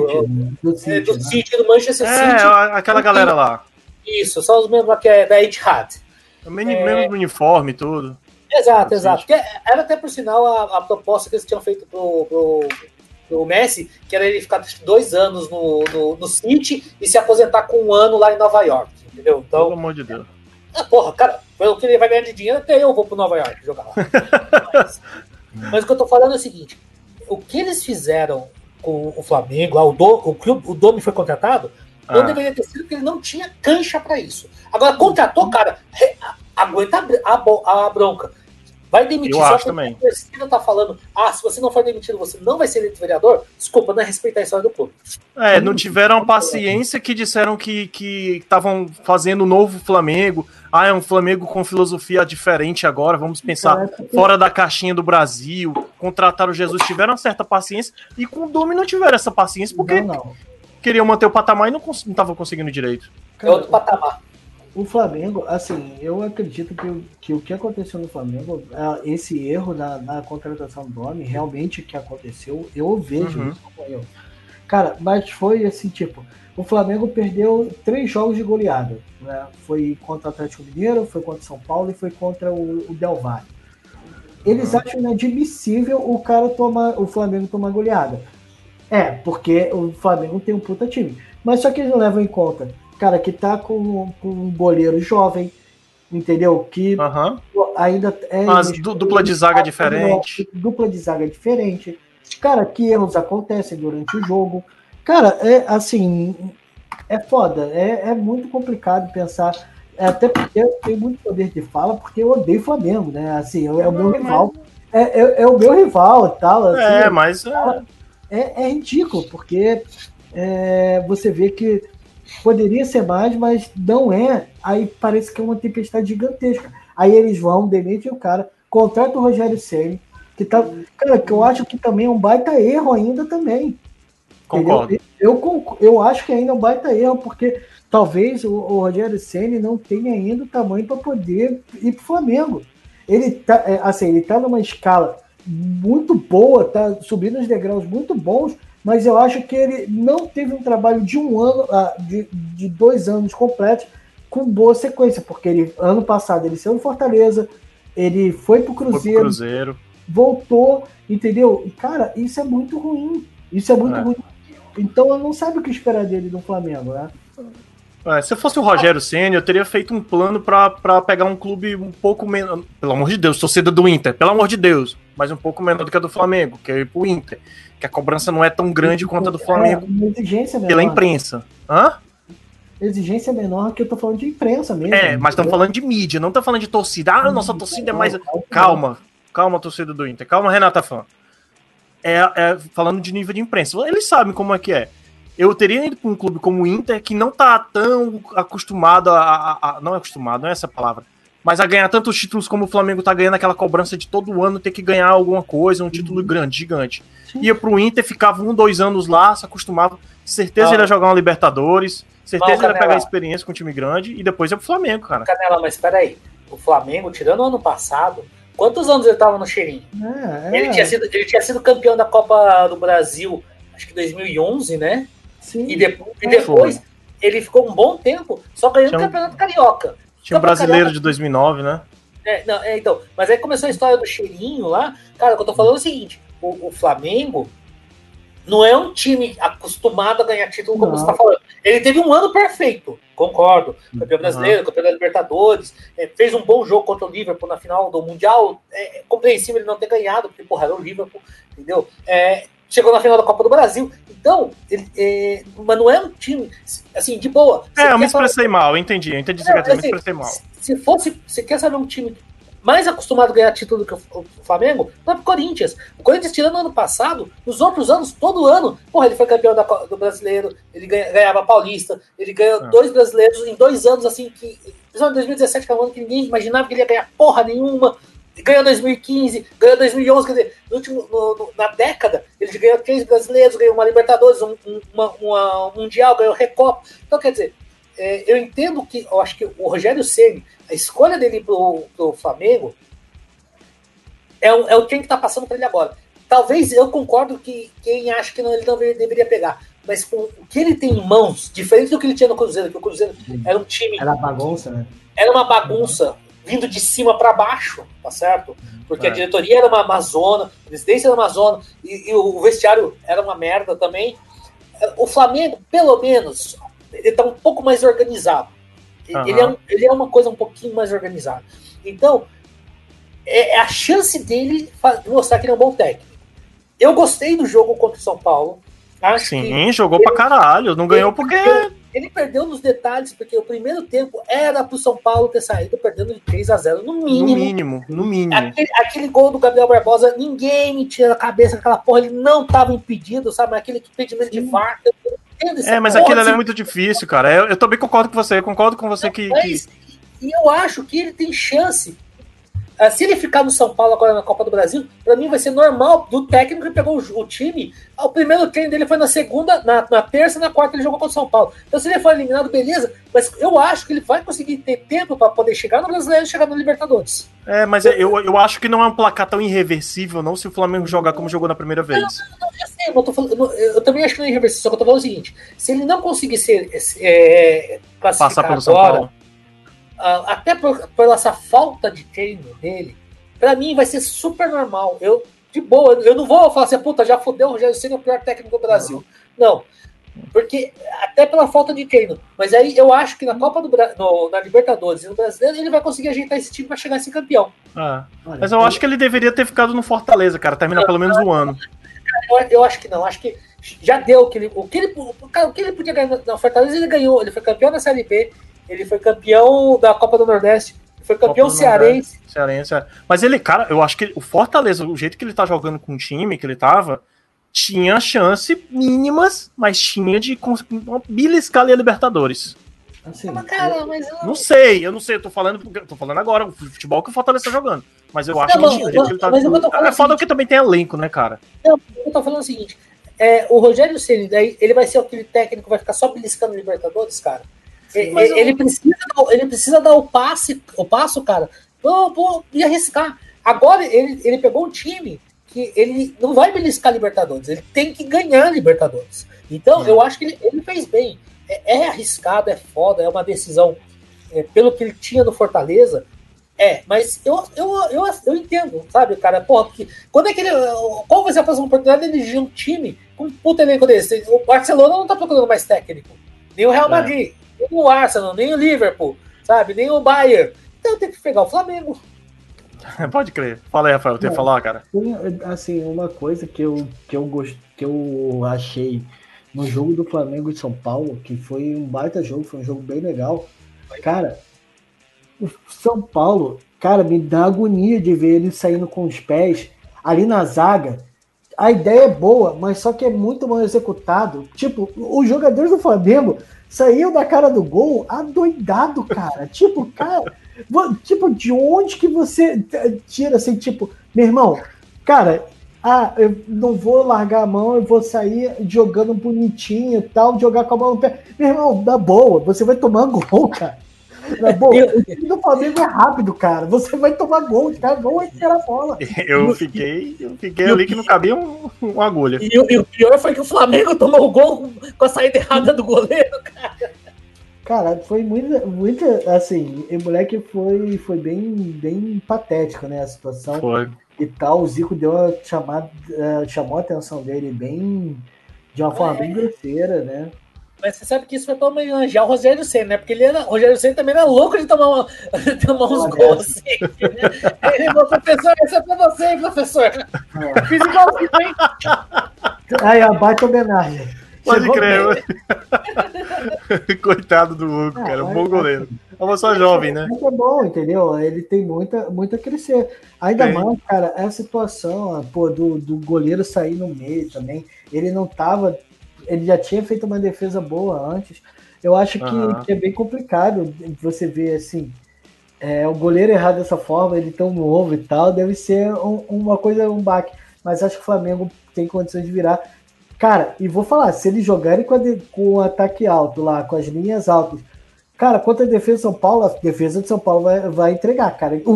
do City, do Manchester City. Aquela galera lá. Isso, são os mesmos que é da Etihad. O mesmo uniforme e tudo. Exato. Porque era até, por sinal, a proposta que eles tinham feito pro Messi, que era ele ficar 2 anos no City e se aposentar com 1 ano lá em Nova York, entendeu? Então, pelo amor de Deus. Porra, cara, pelo que ele vai ganhar de dinheiro, até eu vou pro Nova York jogar lá. Mas o que eu tô falando é o seguinte, o que eles fizeram com o Flamengo, o Domi foi contratado, não deveria ter sido, porque ele não tinha cancha pra isso. Agora, contratou, cara, aguenta a bronca. Vai demitir, eu só que a torcida tá falando, se você não for demitido, você não vai ser eleito vereador, desculpa, não é respeitar a história do povo. Não tiveram paciência, que disseram que estavam fazendo um novo Flamengo, é um Flamengo com filosofia diferente agora, vamos pensar fora da caixinha do Brasil, contrataram o Jesus, tiveram uma certa paciência, e com o Domi não tiveram essa paciência, porque... queriam manter o patamar e não estavam conseguindo direito. É outro patamar. O Flamengo, assim, eu acredito que o que aconteceu no Flamengo, esse erro na contratação do Domi, realmente o que aconteceu, eu vejo isso. Cara, mas foi assim, tipo, o Flamengo perdeu 3 jogos de goleada, né? Foi contra o Atlético Mineiro, foi contra o São Paulo e foi contra o Del Valle. Eles acham inadmissível o Flamengo tomar goleada. Porque o Flamengo tem um puta time. Mas só que eles não levam em conta, cara, que tá com um goleiro jovem, entendeu? Que ainda é... Mas dupla de zaga diferente. Dupla de zaga diferente. Cara, que erros acontecem durante o jogo. Cara, é foda. É muito complicado pensar... Até porque eu tenho muito poder de fala, porque eu odeio o Flamengo, né? Assim, é o meu rival. É o meu rival e tal. Assim, mas... É ridículo, porque você vê que poderia ser mais, mas não é. Aí parece que é uma tempestade gigantesca. Aí eles vão, demitem o cara, contrata o Rogério Ceni, que tá. Cara, que eu acho que também é um baita erro ainda também. Concordo. Eu acho que ainda é um baita erro, porque talvez o Rogério Ceni não tenha ainda o tamanho para poder ir pro Flamengo. Ele tá numa escala muito boa, tá subindo os degraus muito bons, mas eu acho que ele não teve um trabalho de 1 ano, de 2 anos completos, com boa sequência, porque ele, ano passado ele saiu do Fortaleza, ele foi pro Cruzeiro, voltou, entendeu? Cara, isso é muito ruim. Então não sabe o que esperar dele do Flamengo, né? É, se eu fosse o Rogério Ceni, eu teria feito um plano pra pegar um clube um pouco menos... Pelo amor de Deus, torcida do Inter, pelo amor de Deus. Mas um pouco menor do que a do Flamengo, que é ir pro Inter. Que a cobrança não é tão grande quanto a do Flamengo. É, exigência menor. Pela imprensa. Hã? Exigência menor, que eu tô falando de imprensa mesmo. É, mas estamos falando de mídia, não estamos falando de torcida. Ah, nossa torcida é mais... Calma, torcida do Inter. Calma, Renata Fã. Falando de nível de imprensa. Eles sabem como é que é. Eu teria ido para um clube como o Inter, que não está tão acostumado a... Não é acostumado, não é essa palavra. Mas a ganhar tantos títulos como o Flamengo está ganhando, aquela cobrança de todo ano ter que ganhar alguma coisa, um título grande, gigante. Sim. Ia para o Inter, ficava 1-2 anos lá, se acostumava. Certeza ele ia jogar uma Libertadores, certeza ele ia pegar experiência com um time grande e depois ia para o Flamengo, cara. Canela, mas espera aí. O Flamengo, tirando o ano passado... Quantos anos ele estava no cheirinho? Ele tinha sido campeão da Copa do Brasil, acho que 2011, né? Sim. E depois ele ficou um bom tempo só ganhando o Campeonato Carioca. Tinha o Brasileiro de 2009, né? Então. Mas aí começou a história do cheirinho lá. Cara, o que eu tô falando é o seguinte, o Flamengo não é um time acostumado a ganhar título como você está falando. Ele teve um ano perfeito, concordo. Campeão brasileiro, campeão da Libertadores, fez um bom jogo contra o Liverpool na final do Mundial. É compreensível ele não ter ganhado, porque, porra, era o Liverpool, entendeu? Chegou na final da Copa do Brasil. Então, mas não é um time, assim, de boa. Eu me expressei mal, entendi. Eu me expressei mal. Se fosse, você quer saber um time mais acostumado a ganhar título do que o Flamengo, não é pro Corinthians. O Corinthians, tirando o ano passado, nos outros anos, todo ano, porra, ele foi campeão do Brasileiro, ele ganhava Paulista, ele ganhou 2 brasileiros em 2 anos, assim, que, principalmente em 2017, que é um ano que ninguém imaginava que ele ia ganhar porra nenhuma, ganhou 2015, ganhou 2011, quer dizer, na década, ele ganhou 3 brasileiros, ganhou uma Libertadores, uma Mundial, ganhou Recopa. Então, quer dizer, eu entendo que, eu acho que o Rogério Ceni, a escolha dele pro Flamengo é o time que tá passando para ele agora. Talvez, eu concordo que quem acha que ele não deveria pegar, mas com o que ele tem em mãos, diferente do que ele tinha no Cruzeiro, que o Cruzeiro era um time... Era bagunça, né? Era uma bagunça, vindo de cima para baixo, tá certo? Porque a diretoria era uma amazona, a presidência era uma amazona, e o vestiário era uma merda também. O Flamengo, pelo menos... ele tá um pouco mais organizado. Ele é uma coisa um pouquinho mais organizada. Então, é a chance dele mostrar que ele é um bom técnico. Eu gostei do jogo contra o São Paulo. Sim, jogou pra caralho. Não ganhou porque... Ele perdeu nos detalhes, porque o primeiro tempo era pro São Paulo ter saído perdendo de 3-0, no mínimo. No mínimo. Aquele gol do Gabriel Barbosa, ninguém me tira da cabeça daquela porra. Ele não tava impedido, sabe? Aquele impedimento de vaca... mas aquilo é muito difícil, cara. Eu também concordo com você, E eu acho que ele tem chance. Se ele ficar no São Paulo agora na Copa do Brasil, pra mim vai ser normal do técnico que pegou o time. O primeiro treino dele foi na segunda, na terça, na quarta ele jogou contra o São Paulo. Então se ele for eliminado, beleza, mas eu acho que ele vai conseguir ter tempo pra poder chegar no Brasileiro e chegar no Libertadores. Mas eu acho que não é um placar tão irreversível, não, se o Flamengo jogar como jogou na primeira vez. Não, eu sei, mas eu também acho que não é irreversível, só que eu tô falando o seguinte, se ele não conseguir ser classificado, passar pelo São Paulo, até por essa falta de treino dele, pra mim vai ser super normal. Eu não vou falar assim, puta, já fudeu o Rogério Ceni, é o pior técnico do Brasil. Não. Porque até pela falta de treino. Mas aí eu acho que na Copa do Brasil, na Libertadores e no Brasileiro, ele vai conseguir ajeitar esse time pra chegar a ser campeão. Mas eu acho que ele deveria ter ficado no Fortaleza, cara, terminar pelo menos um ano. Eu acho que não, acho que já deu o que ele podia ganhar na Fortaleza, ele ganhou. Ele foi campeão da Série B, ele foi campeão da Copa do Nordeste, foi campeão cearense. Mas ele, cara, eu acho que o Fortaleza, o jeito que ele tá jogando com o time que ele tava, tinha chance mínimas, mas tinha de beliscar ali a Libertadores. Assim, eu não sei, eu tô falando agora, o futebol que o Fortaleza tá jogando. Mas eu acho que o jeito que ele tá jogando. É foda que também tem elenco, né, cara? Não, eu tô falando o seguinte, o Rogério Ceni, daí ele vai ser aquele técnico que vai ficar só beliscando a Libertadores, cara. Ele precisa dar o passo, cara, e arriscar. Agora ele pegou um time que ele não vai beliscar Libertadores, ele tem que ganhar Libertadores. Então eu acho que ele fez bem. É arriscado, é foda, é uma decisão. Pelo que ele tinha no Fortaleza, É, mas eu entendo, sabe, cara? Porra, porque quando é que ele... Qual vai ser a próxima oportunidade de dirigir um time com um puta elenco desse? O Barcelona não tá procurando mais técnico. Nem o Real Madrid, nem o Arsenal, nem o Liverpool, sabe? Nem o Bayern. Então tem que pegar o Flamengo. Pode crer. Fala aí, Rafael, tem que falar, cara. Assim, uma coisa que eu achei no jogo do Flamengo e São Paulo, que foi um baita jogo, foi um jogo bem legal. Cara, o São Paulo, cara, me dá agonia de ver ele saindo com os pés ali na zaga. A ideia é boa, mas só que é muito mal executado. Tipo, os jogadores do Flamengo saíam da cara do gol adoidado, cara. Tipo, cara, tipo, de onde que você tira assim, tipo, meu irmão, cara, eu não vou largar a mão, eu vou sair jogando bonitinho e tal, jogar com a mão no pé. Meu irmão, na boa, você vai tomar gol, cara. Na boa, o time do Flamengo é rápido, cara. Você vai tomar gol, cara. Gol é tirar a bola. Eu fiquei ali que não cabia uma agulha. E o pior foi que o Flamengo tomou o gol com a saída errada do goleiro, cara. Cara, foi muito assim, o moleque foi bem patético, né, a situação. Foi. E tal, o Zico chamou a atenção dele bem, de uma forma bem grosseira, né. Mas você sabe que isso foi pra homenagear o Rogério Ceni, né? Porque o Rogério Ceni também era louco de tomar uns gols assim, né? Aí ele falou, professor, isso é pra você, hein, professor? Fiz igualzinho, hein? Aí, ó, baita homenagem. Pode crer. Coitado do Hugo, cara, um bom goleiro. É uma só jovem, né? Muito bom, entendeu? Ele tem muito a crescer. Ainda mais, cara, a situação, pô, do goleiro sair no meio também, ele não tava... Ele já tinha feito uma defesa boa antes. Eu acho que é bem complicado você ver, assim, o goleiro errar dessa forma, ele tão novo e tal, deve ser uma coisa, um baque. Mas acho que o Flamengo tem condições de virar. Cara, e vou falar, se eles jogarem com o ataque alto lá, com as linhas altas, cara, contra a defesa de São Paulo, a defesa de São Paulo vai entregar, cara. O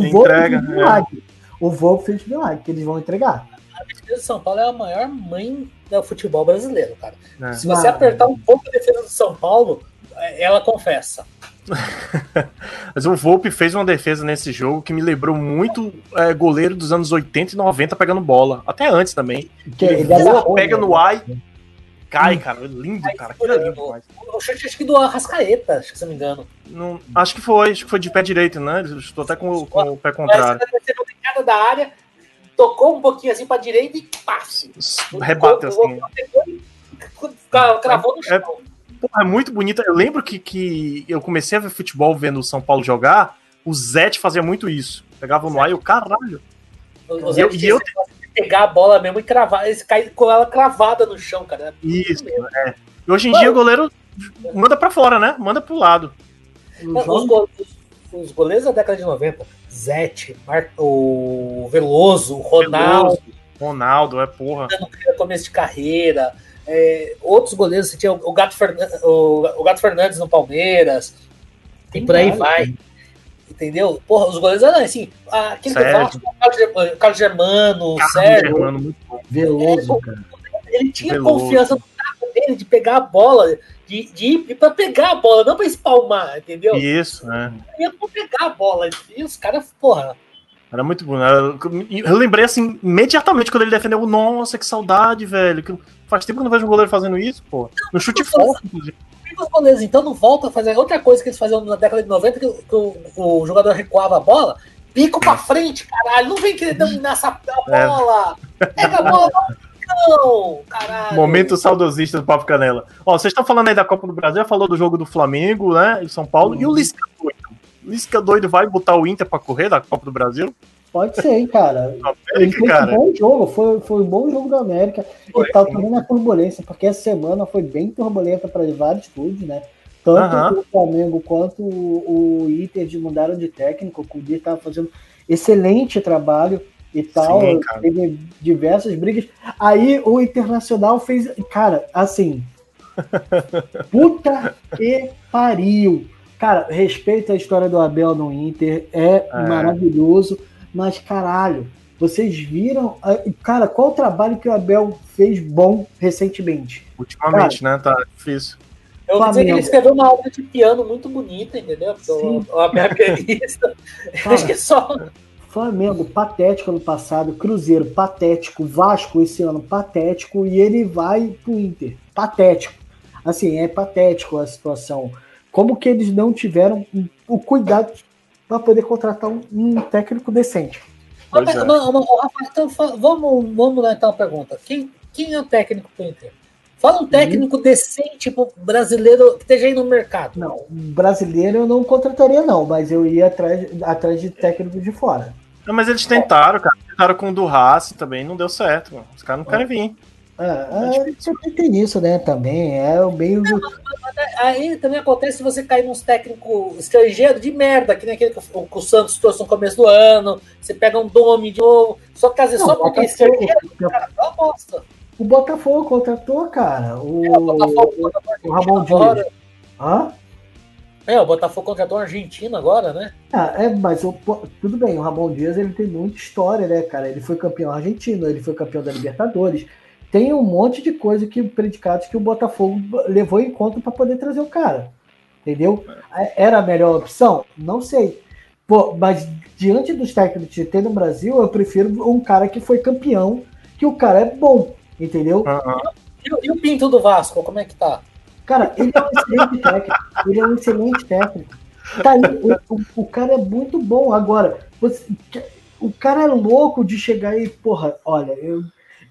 Volpe fez milagre, que eles vão entregar. A defesa de São Paulo é a maior mãe do futebol brasileiro, cara. É. Se você apertar um pouco a defesa do São Paulo, ela confessa. Mas o Volpe fez uma defesa nesse jogo que me lembrou muito goleiro dos anos 80 e 90 pegando bola. Até antes também. Ele voa, pega no ar e cai, cara. Lindo, cara. Que lindo. O chute acho que do Arrascaeta, acho que se não me engano. Não, acho que foi de pé direito, né? Ele chutou até com o pé contrário. Ele da área, tocou um pouquinho assim pra direita e passe. Rebate assim. Cravou no chão. Porra, é muito bonito. Eu lembro que eu comecei a ver futebol vendo o São Paulo jogar, o Zete fazia muito isso. Pegava no ar e eu, caralho. O Zete pegar a bola mesmo e cravar, eles caem com ela cravada no chão, cara. Isso, é. E hoje em dia o goleiro manda pra fora, né? Manda pro lado. Os goleiros da década de 90, Zete, o Veloso, o Ronaldo, porra. No começo de carreira, outros goleiros, você tinha o Gato Fernandes no Palmeiras, e por aí vai. Entendeu? Porra, os goleiros eram assim, aquele que fala, o Carlos Germano, o Sérgio, muito bom. Veloso, cara. Ele tinha confiança no carro dele de pegar a bola, de ir pra pegar a bola, não pra espalmar, entendeu? Isso, né? Ele ia pra pegar a bola, e os caras, porra. Era muito bom. Eu lembrei, assim, imediatamente quando ele defendeu, nossa, que saudade, velho. Faz tempo que eu não vejo um goleiro fazendo isso, pô. No chute forte, inclusive. Os goleiros, então, não voltam a fazer outra coisa que eles faziam na década de 90, que o jogador recuava a bola, pico pra frente, caralho, não vem querer dominar essa bola, pega a bola, não, caralho. Momento saudosista do Papo Canela. Ó, vocês estão falando aí da Copa do Brasil, falou do jogo do Flamengo, né, e São Paulo, e o Lisca doido? O Lisca doido vai botar o Inter pra correr da Copa do Brasil? Pode ser, hein, cara. América, cara. Foi um bom jogo, foi um bom jogo do América. E tal, também na turbulência, porque essa semana foi bem turbulenta para vários clubes, né? Tanto o Flamengo quanto o Inter mudaram de técnico, o Cudê estava fazendo excelente trabalho e tal. Sim, teve diversas brigas. Aí o Internacional fez, cara, assim, puta que pariu. Cara, respeito a história do Abel no Inter, é maravilhoso. Mas, caralho, vocês viram... Cara, qual o trabalho que o Abel fez bom recentemente? Ultimamente, cara, né? Tá difícil. Eu vou dizer que ele escreveu uma obra de piano muito bonita, entendeu? A minha pianista. Acho que só. Flamengo, patético ano passado, Cruzeiro, patético, Vasco esse ano, patético, e ele vai pro Inter, patético. Assim, é patético a situação. Como que eles não tiveram o cuidado para poder contratar um técnico decente? Vamos lá então a pergunta. Quem é o técnico pro Inter? Fala um técnico decente pro brasileiro que esteja aí no mercado. Não, brasileiro eu não contrataria não, mas eu ia atrás de técnico de fora. Não, mas eles tentaram, cara. Tentaram com o do Haas também, não deu certo. Mano. Os caras não querem vir. Sempre tem isso, né, também. Aí também acontece se você cair nos técnicos estrangeiros de merda, que nem aquele que o Santos trouxe no começo do ano, você pega um Domi de novo, só que às vezes só porque é estrangeiro, cara, dá uma bosta. O Botafogo contratou, cara. O Ramon Dias. Hã? O Botafogo contratou a Argentina agora, né? Tudo bem, o Ramon Dias ele tem muita história, né, cara? Ele foi campeão argentino, ele foi campeão da Libertadores. Tem um monte de coisa que predicados que o Botafogo levou em conta para poder trazer o cara. Entendeu? Era a melhor opção? Não sei. Pô, mas diante dos técnicos que tem no Brasil, eu prefiro um cara que foi campeão, que o cara é bom. Entendeu? E o Pinto do Vasco, como é que tá? Cara, ele é um excelente técnico. Tá, o cara é muito bom. Agora, o cara é louco de chegar e, porra, olha,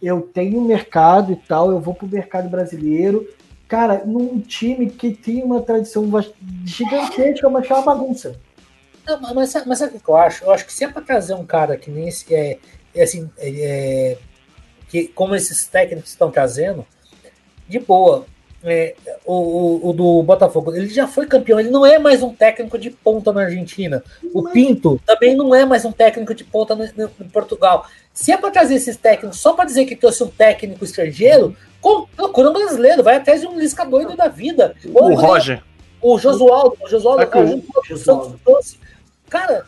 eu tenho um mercado e tal, eu vou pro mercado brasileiro. Cara, num time que tem uma tradição gigantesca, mas é uma bagunça. Não, mas sabe o que eu acho? Eu acho que se é pra trazer um cara que nem esse, que como esses técnicos estão trazendo, de boa, o do Botafogo, ele já foi campeão, ele não é mais um técnico de ponta na Argentina. O Pinto também não é mais um técnico de ponta em Portugal. Se é para trazer esses técnicos só para dizer que trouxe um técnico estrangeiro, procura um brasileiro, vai atrás de um Lisca doido da vida. O Roger. O Josualdo. O Josualdo o Santos trouxe. Cara,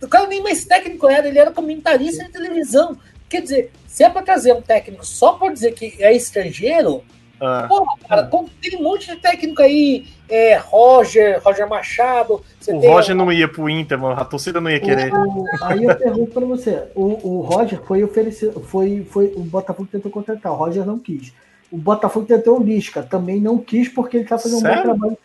o cara nem mais técnico era, ele era comentarista de televisão. Quer dizer, se é pra trazer um técnico só por dizer que é estrangeiro, porra, cara, tem um monte de técnico aí, Roger Machado... Roger não ia pro Inter, mano, a torcida não ia querer. Aí eu pergunto pra você, o Roger foi oferecido, o Botafogo tentou contratar, o Roger não quis. O Botafogo tentou o Lisca, também não quis porque ele tá fazendo um bom trabalho.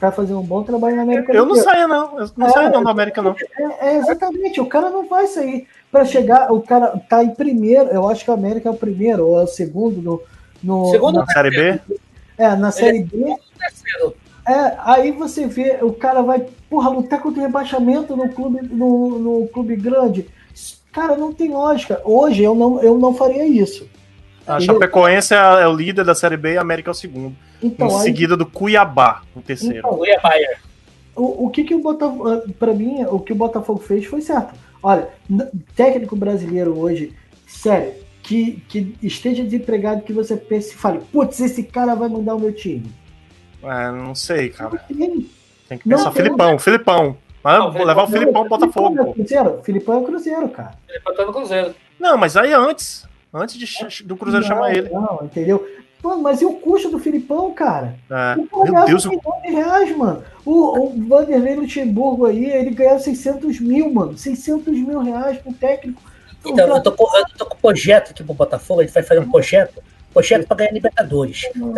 Tá fazendo um bom trabalho na América do Sul. Eu não saio da América, não. Exatamente, o cara não vai sair. Para chegar, o cara tá em primeiro, eu acho que a América é o primeiro, ou é o segundo na Série B? Na Série B. Aí você vê, o cara vai, porra, lutar contra o rebaixamento no clube grande. Cara, não tem lógica. Hoje eu não faria isso. A Chapecoense é o líder da Série B e a América é o segundo. Então, em seguida do Cuiabá, o terceiro. Então, o que o Botafogo, pra mim, o que o Botafogo fez foi certo. Olha, técnico brasileiro hoje, sério, que esteja desempregado, que você pense e fale, putz, esse cara vai mandar o meu time. Não sei, cara. Tem que pensar, Filipão. Vou levar o Filipão pro Botafogo. Filipão é o Cruzeiro, cara. Filipão tá no Cruzeiro. Não, mas aí antes do Cruzeiro chamar ele. Não, entendeu? Mano, mas e o custo do Filipão, cara? Meu Deus, R$1 milhão, mano. O Vanderlei Luxemburgo aí, ele ganhou 600 mil, mano. 600 mil reais pro técnico. Então, eu tô com um projeto aqui pro Botafogo, a gente vai fazer um projeto pra ganhar Libertadores. Então,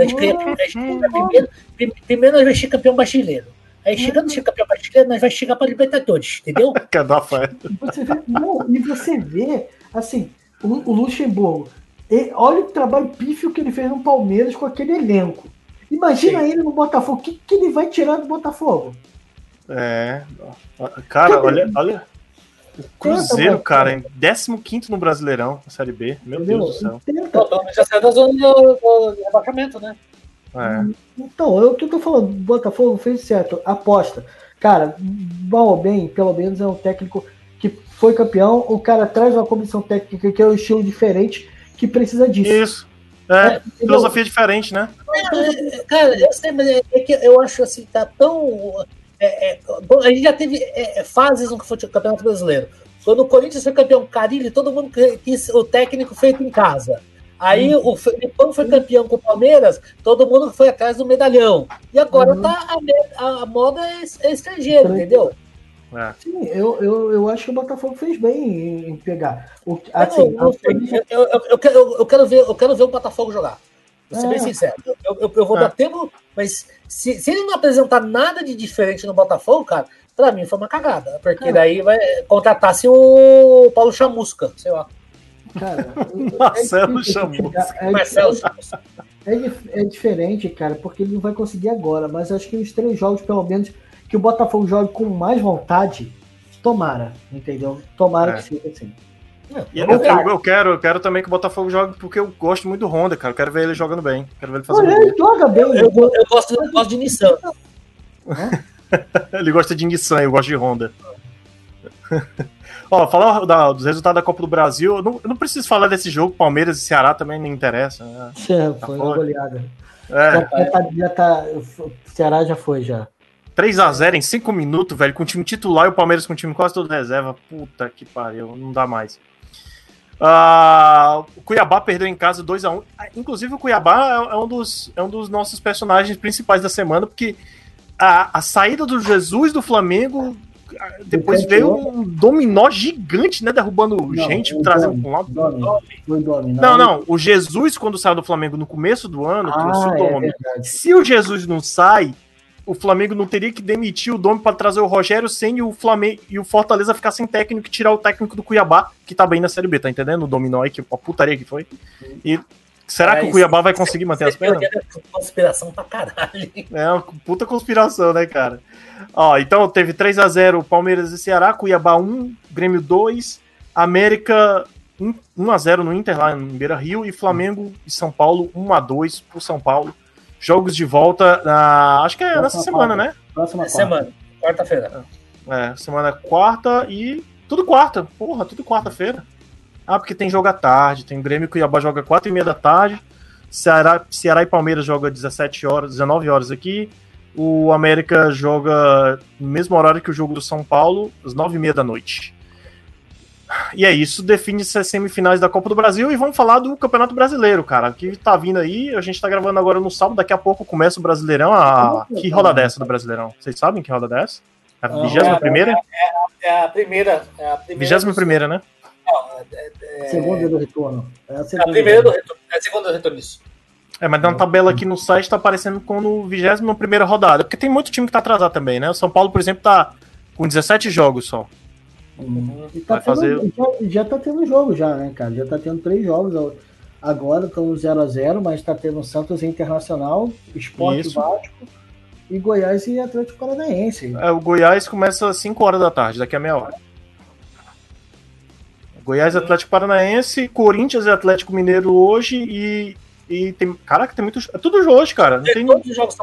primeiro nós vamos ser campeão brasileiro. Aí, chegando a ser campeão brasileiro, nós vamos chegar pra Libertadores, entendeu? Você vê, assim, o Luxemburgo... Olha o trabalho pífio que ele fez no Palmeiras com aquele elenco. Imagina ele no Botafogo. O que ele vai tirar do Botafogo? Cara, olha. O Cruzeiro, cara, em 15º no Brasileirão, na Série B. Meu Deus do céu. Já saiu da zona do rebaixamento, né? Então, o que eu tô falando, o Botafogo fez certo. Aposta. Cara, mal ou bem, pelo menos é um técnico que foi campeão. O cara traz uma comissão técnica que é um estilo diferente. Que precisa disso. Isso. Filosofia diferente, né? Cara, eu sei, mas eu acho assim, tá tão... a gente já teve fases no Campeonato Brasileiro. Quando o Corinthians foi campeão Carille, todo mundo quis o técnico feito em casa. Aí o Felipão foi campeão com o Palmeiras, todo mundo foi atrás do medalhão. E agora tá a moda é estrangeira, entendeu? É. Sim, eu acho que o Botafogo fez bem em pegar. Eu quero ver o Botafogo jogar. Vou ser bem sincero. Eu vou dar tempo, mas se ele não apresentar nada de diferente no Botafogo, cara, pra mim foi uma cagada. Porque daí vai contratar-se o Paulo Chamusca, sei lá. Cara, Marcelo Chamusca. É diferente, cara, porque ele não vai conseguir agora, mas acho que os 3 jogos, pelo menos, que o Botafogo jogue com mais vontade, tomara, entendeu? Tomara que seja assim. Eu quero também que o Botafogo jogue, porque eu gosto muito do Honda, cara. Eu quero ver ele jogando bem. Quero ver ele fazer ele joga bem. Eu gosto de Nissan. Ele gosta de Nissan, eu gosto de Honda. Ó, falar dos resultados da Copa do Brasil, eu não preciso falar desse jogo, Palmeiras e Ceará também não interessa. Né? Foi uma goleada. O Ceará já foi, já. 3-0 em 5 minutos, velho, com o time titular e o Palmeiras com o time quase todo reserva. Puta que pariu, não dá mais. O Cuiabá perdeu em casa 2-1. Inclusive o Cuiabá é um dos nossos personagens principais da semana, porque a saída do Jesus do Flamengo... Depois veio um dominó gigante, né? Derrubando gente, trazendo pra um lado. Não. O Jesus, quando saiu do Flamengo no começo do ano, trouxe o Dome. Se o Jesus não sai, o Flamengo não teria que demitir o Dome para trazer o Rogério Ceni e o Fortaleza ficar sem técnico e tirar o técnico do Cuiabá, que tá bem na Série B, tá entendendo? O dominó aí, que a putaria que foi. E será que o Cuiabá vai conseguir manter as pernas? Conspiração pra caralho. É uma puta conspiração, né, cara? Ó, então teve 3-0 Palmeiras e Ceará, Cuiabá 1, Grêmio 2, América 1-0 no Inter, lá em Beira-Rio, e Flamengo e São Paulo 1-2 pro São Paulo. Jogos de volta, acho que é nessa semana, né? Próxima semana, quarta-feira. É, semana quarta e... Tudo quarta-feira. Ah, porque tem jogo à tarde, tem Grêmio, Cuiabá joga 4h30 da tarde, Ceará e Palmeiras joga 19 horas aqui, o América joga no mesmo horário que o jogo do São Paulo, às 9h30 da noite. E é isso, define-se as semifinais da Copa do Brasil e vamos falar do Campeonato Brasileiro, cara, que tá vindo aí, a gente tá gravando agora no sábado, daqui a pouco começa o Brasileirão, que roda dessa do Brasileirão? Vocês sabem que roda dessa? A 21ª? É a primeira. 21ª, né? Segunda do retorno. A primeira do retorno. É a segunda do retorno, isso. É, mas na tabela aqui no site tá aparecendo como 21ª rodada, porque tem muito time que tá atrasado também, né? O São Paulo, por exemplo, tá com 17 jogos só. E tá já tá tendo jogo já, né, cara? Já tá tendo 3 jogos. Agora estão 0-0, mas tá tendo Santos Internacional, Esporte Vasco e Goiás e Atlético Paranaense. É, o Goiás começa às 5 horas da tarde, daqui a meia hora. Goiás, Atlético Paranaense, Corinthians e Atlético Mineiro hoje e tem... Caraca, tem muitos... É tudo hoje, cara. Todos os jogos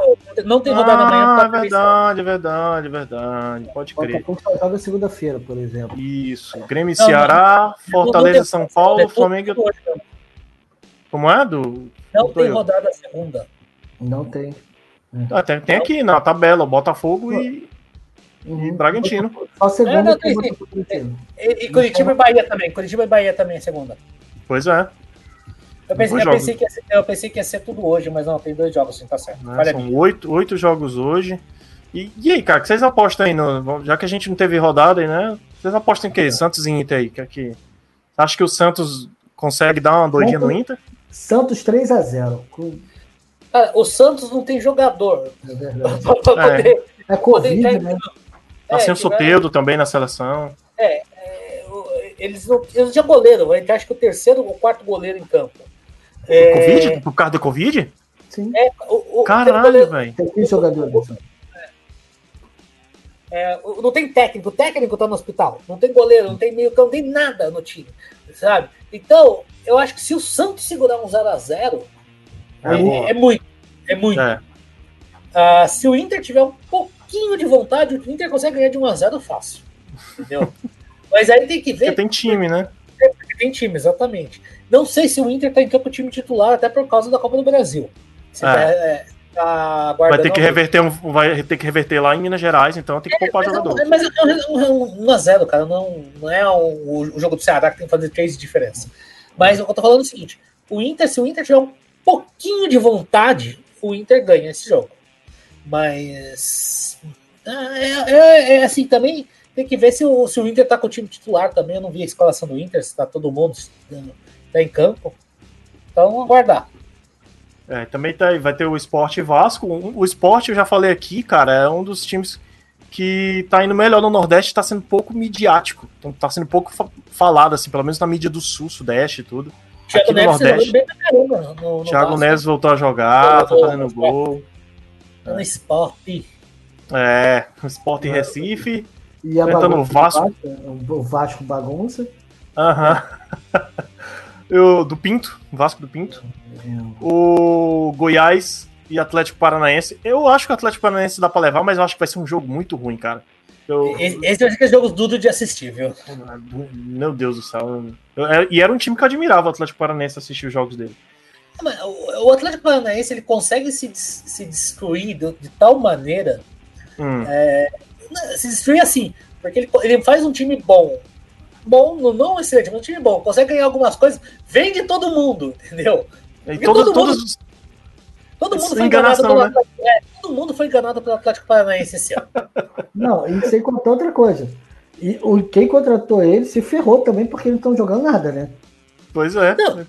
não tem rodada amanhã. Verdade. Pode crer. Botafogo joga segunda-feira, por exemplo. Isso. Grêmio e Ceará, Fortaleza e São Paulo, Flamengo... Como é, Du? Não tem rodada segunda. Não tem. Ah, tem aqui na tabela, Botafogo e... E Bragantino. Só segunda. E Curitiba e Bahia também. Curitiba e Bahia também é segunda. Pois é. Eu pensei que ia ser tudo hoje, mas não, tem 2 jogos, sim, tá certo. São 8 jogos hoje. E aí, cara, que vocês apostam aí? Já que a gente não teve rodada aí, né? Vocês apostam em quê? Santos e Inter aí? Acho que o Santos consegue dar uma doidinha no Inter? Santos 3-0. Cara, o Santos não tem jogador. É verdade. É Covid, né? Tá sem o Soteldo também na seleção. Eles já goleiro, a gente acha que o 3º ou 4º goleiro em campo. Covid? Por causa do Covid? Sim. Caralho, velho. Tem que jogador. Não tem técnico, o técnico tá no hospital. Não tem goleiro, não tem meio campo, não tem nada no time, sabe? Então, eu acho que se o Santos segurar um 0-0, é muito. Se o Inter tiver um pouquinho de vontade, o Inter consegue ganhar de 1-0 fácil. Entendeu? Mas aí tem que ver. Porque tem time, né? Tem time, exatamente. Não sei se o Inter tá em campo time titular, até por causa da Copa do Brasil. Vai ter que reverter lá em Minas Gerais, então tem que poupar jogador. Mas é um 1-0, cara. Não é o jogo do Ceará que tem que fazer 3 de diferença. Mas eu tô falando o seguinte: O Inter, se o Inter tiver um pouquinho de vontade, o Inter ganha esse jogo. Mas é assim, também tem que ver se o Inter tá com o time titular também. Eu não vi a escalação do Inter, se tá todo mundo tá em campo. Então, aguardar. É, também vai ter o Sport e Vasco. O Sport, eu já falei aqui, cara, é um dos times que tá indo melhor no Nordeste, tá sendo pouco midiático, então tá sendo pouco falado, assim, pelo menos na mídia do Sul, Sudeste e tudo. Thiago Neves, Nordeste, bem pra caramba no Thiago Neves voltou a jogar, tá fazendo gol. Tá no Sport. É, o Sport em Recife. E a bagunça no Vasco. O Vasco bagunça. Aham. Do Pinto, Vasco do Pinto. O Goiás e Atlético Paranaense. Eu acho que o Atlético Paranaense dá pra levar, mas eu acho que vai ser um jogo muito ruim, cara. Esse é aquele jogo duro de assistir, viu? Meu Deus do céu. E era um time que eu admirava, o Atlético Paranaense, assistir os jogos dele. O Atlético Paranaense, ele consegue se destruir de tal maneira... se destruir assim, porque ele faz um time bom, não excelente, mas um time bom, consegue ganhar algumas coisas, vende todo mundo, entendeu? E todo mundo foi enganado pelo Atlético, né? Todo mundo foi enganado pelo Atlético Paranaense esse ano. Não, e sem contar outra coisa. E quem contratou ele se ferrou também, porque eles não estão jogando nada, né? Pois é. Não,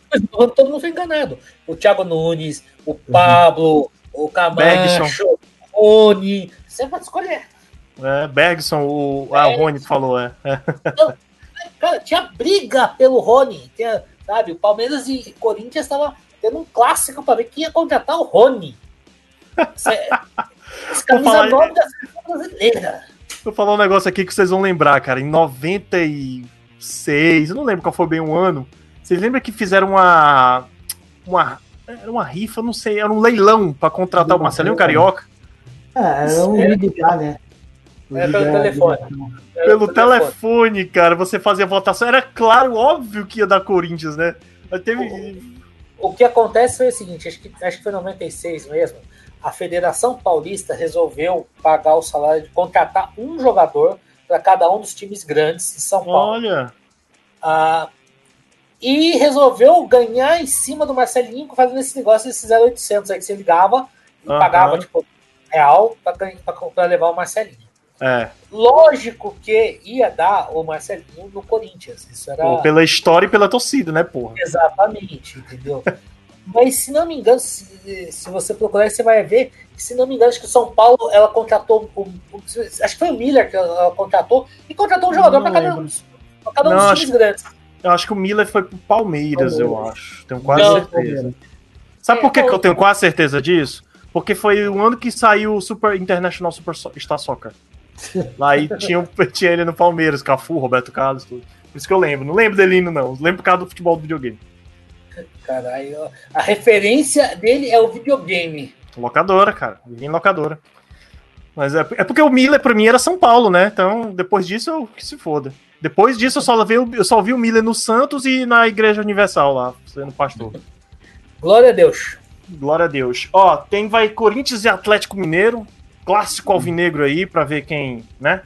todo mundo foi enganado. O Thiago Nunes, o Pablo, o Camacho, o Rony, você pode escolher. É, Bergson, o Rony falou, é. Não, cara, tinha briga pelo Rony, sabe? O Palmeiras e Corinthians estavam tendo um clássico para ver quem ia contratar o Rony. Os camisa 9 da seleção brasileira. Vou falar um negócio aqui que vocês vão lembrar, cara. Em 96, eu não lembro qual foi bem um ano, vocês lembram que fizeram uma rifa, não sei, era um leilão para contratar o Marcelinho Carioca? Era um ligar, né? Era pelo telefone. Pelo telefone, cara, você fazia a votação. Era claro, óbvio que ia dar Corinthians, né? Mas teve... O que acontece foi o seguinte, acho que foi em 96 mesmo, a Federação Paulista resolveu pagar o salário de contratar um jogador para cada um dos times grandes de São Paulo. Olha! E resolveu ganhar em cima do Marcelinho fazendo esse negócio desses 0800 aí que você ligava e pagava, tipo, real para levar o Marcelinho. É. Lógico que ia dar o Marcelinho no Corinthians. Isso era... Pô, pela história e pela torcida, né, porra? Exatamente, entendeu? Mas se não me engano, se você procurar, você vai ver. Se não me engano, acho que o São Paulo ela contratou. Acho que foi o Miller que ela contratou e contratou um jogador para cada um dos times grandes. Eu acho que o Miller foi pro Palmeiras, eu acho. Tenho quase certeza. Sabe por que eu tenho quase certeza disso? Porque foi o ano que saiu o Super International Superstar Soccer. Lá aí tinha ele no Palmeiras, Cafu, Roberto Carlos, tudo. Por isso que eu lembro. Não lembro dele ainda, não. Lembro por causa do futebol do videogame. Caralho, a referência dele é o videogame. Locadora, cara. Vim locadora. Mas é porque o Miller, pra mim, era São Paulo, né? Então, depois disso, eu que se foda. Depois disso, eu só vi o Miller no Santos e na Igreja Universal lá, sendo pastor. Glória a Deus. Glória a Deus. Ó, vai Corinthians e Atlético Mineiro. Clássico alvinegro aí, pra ver quem, né?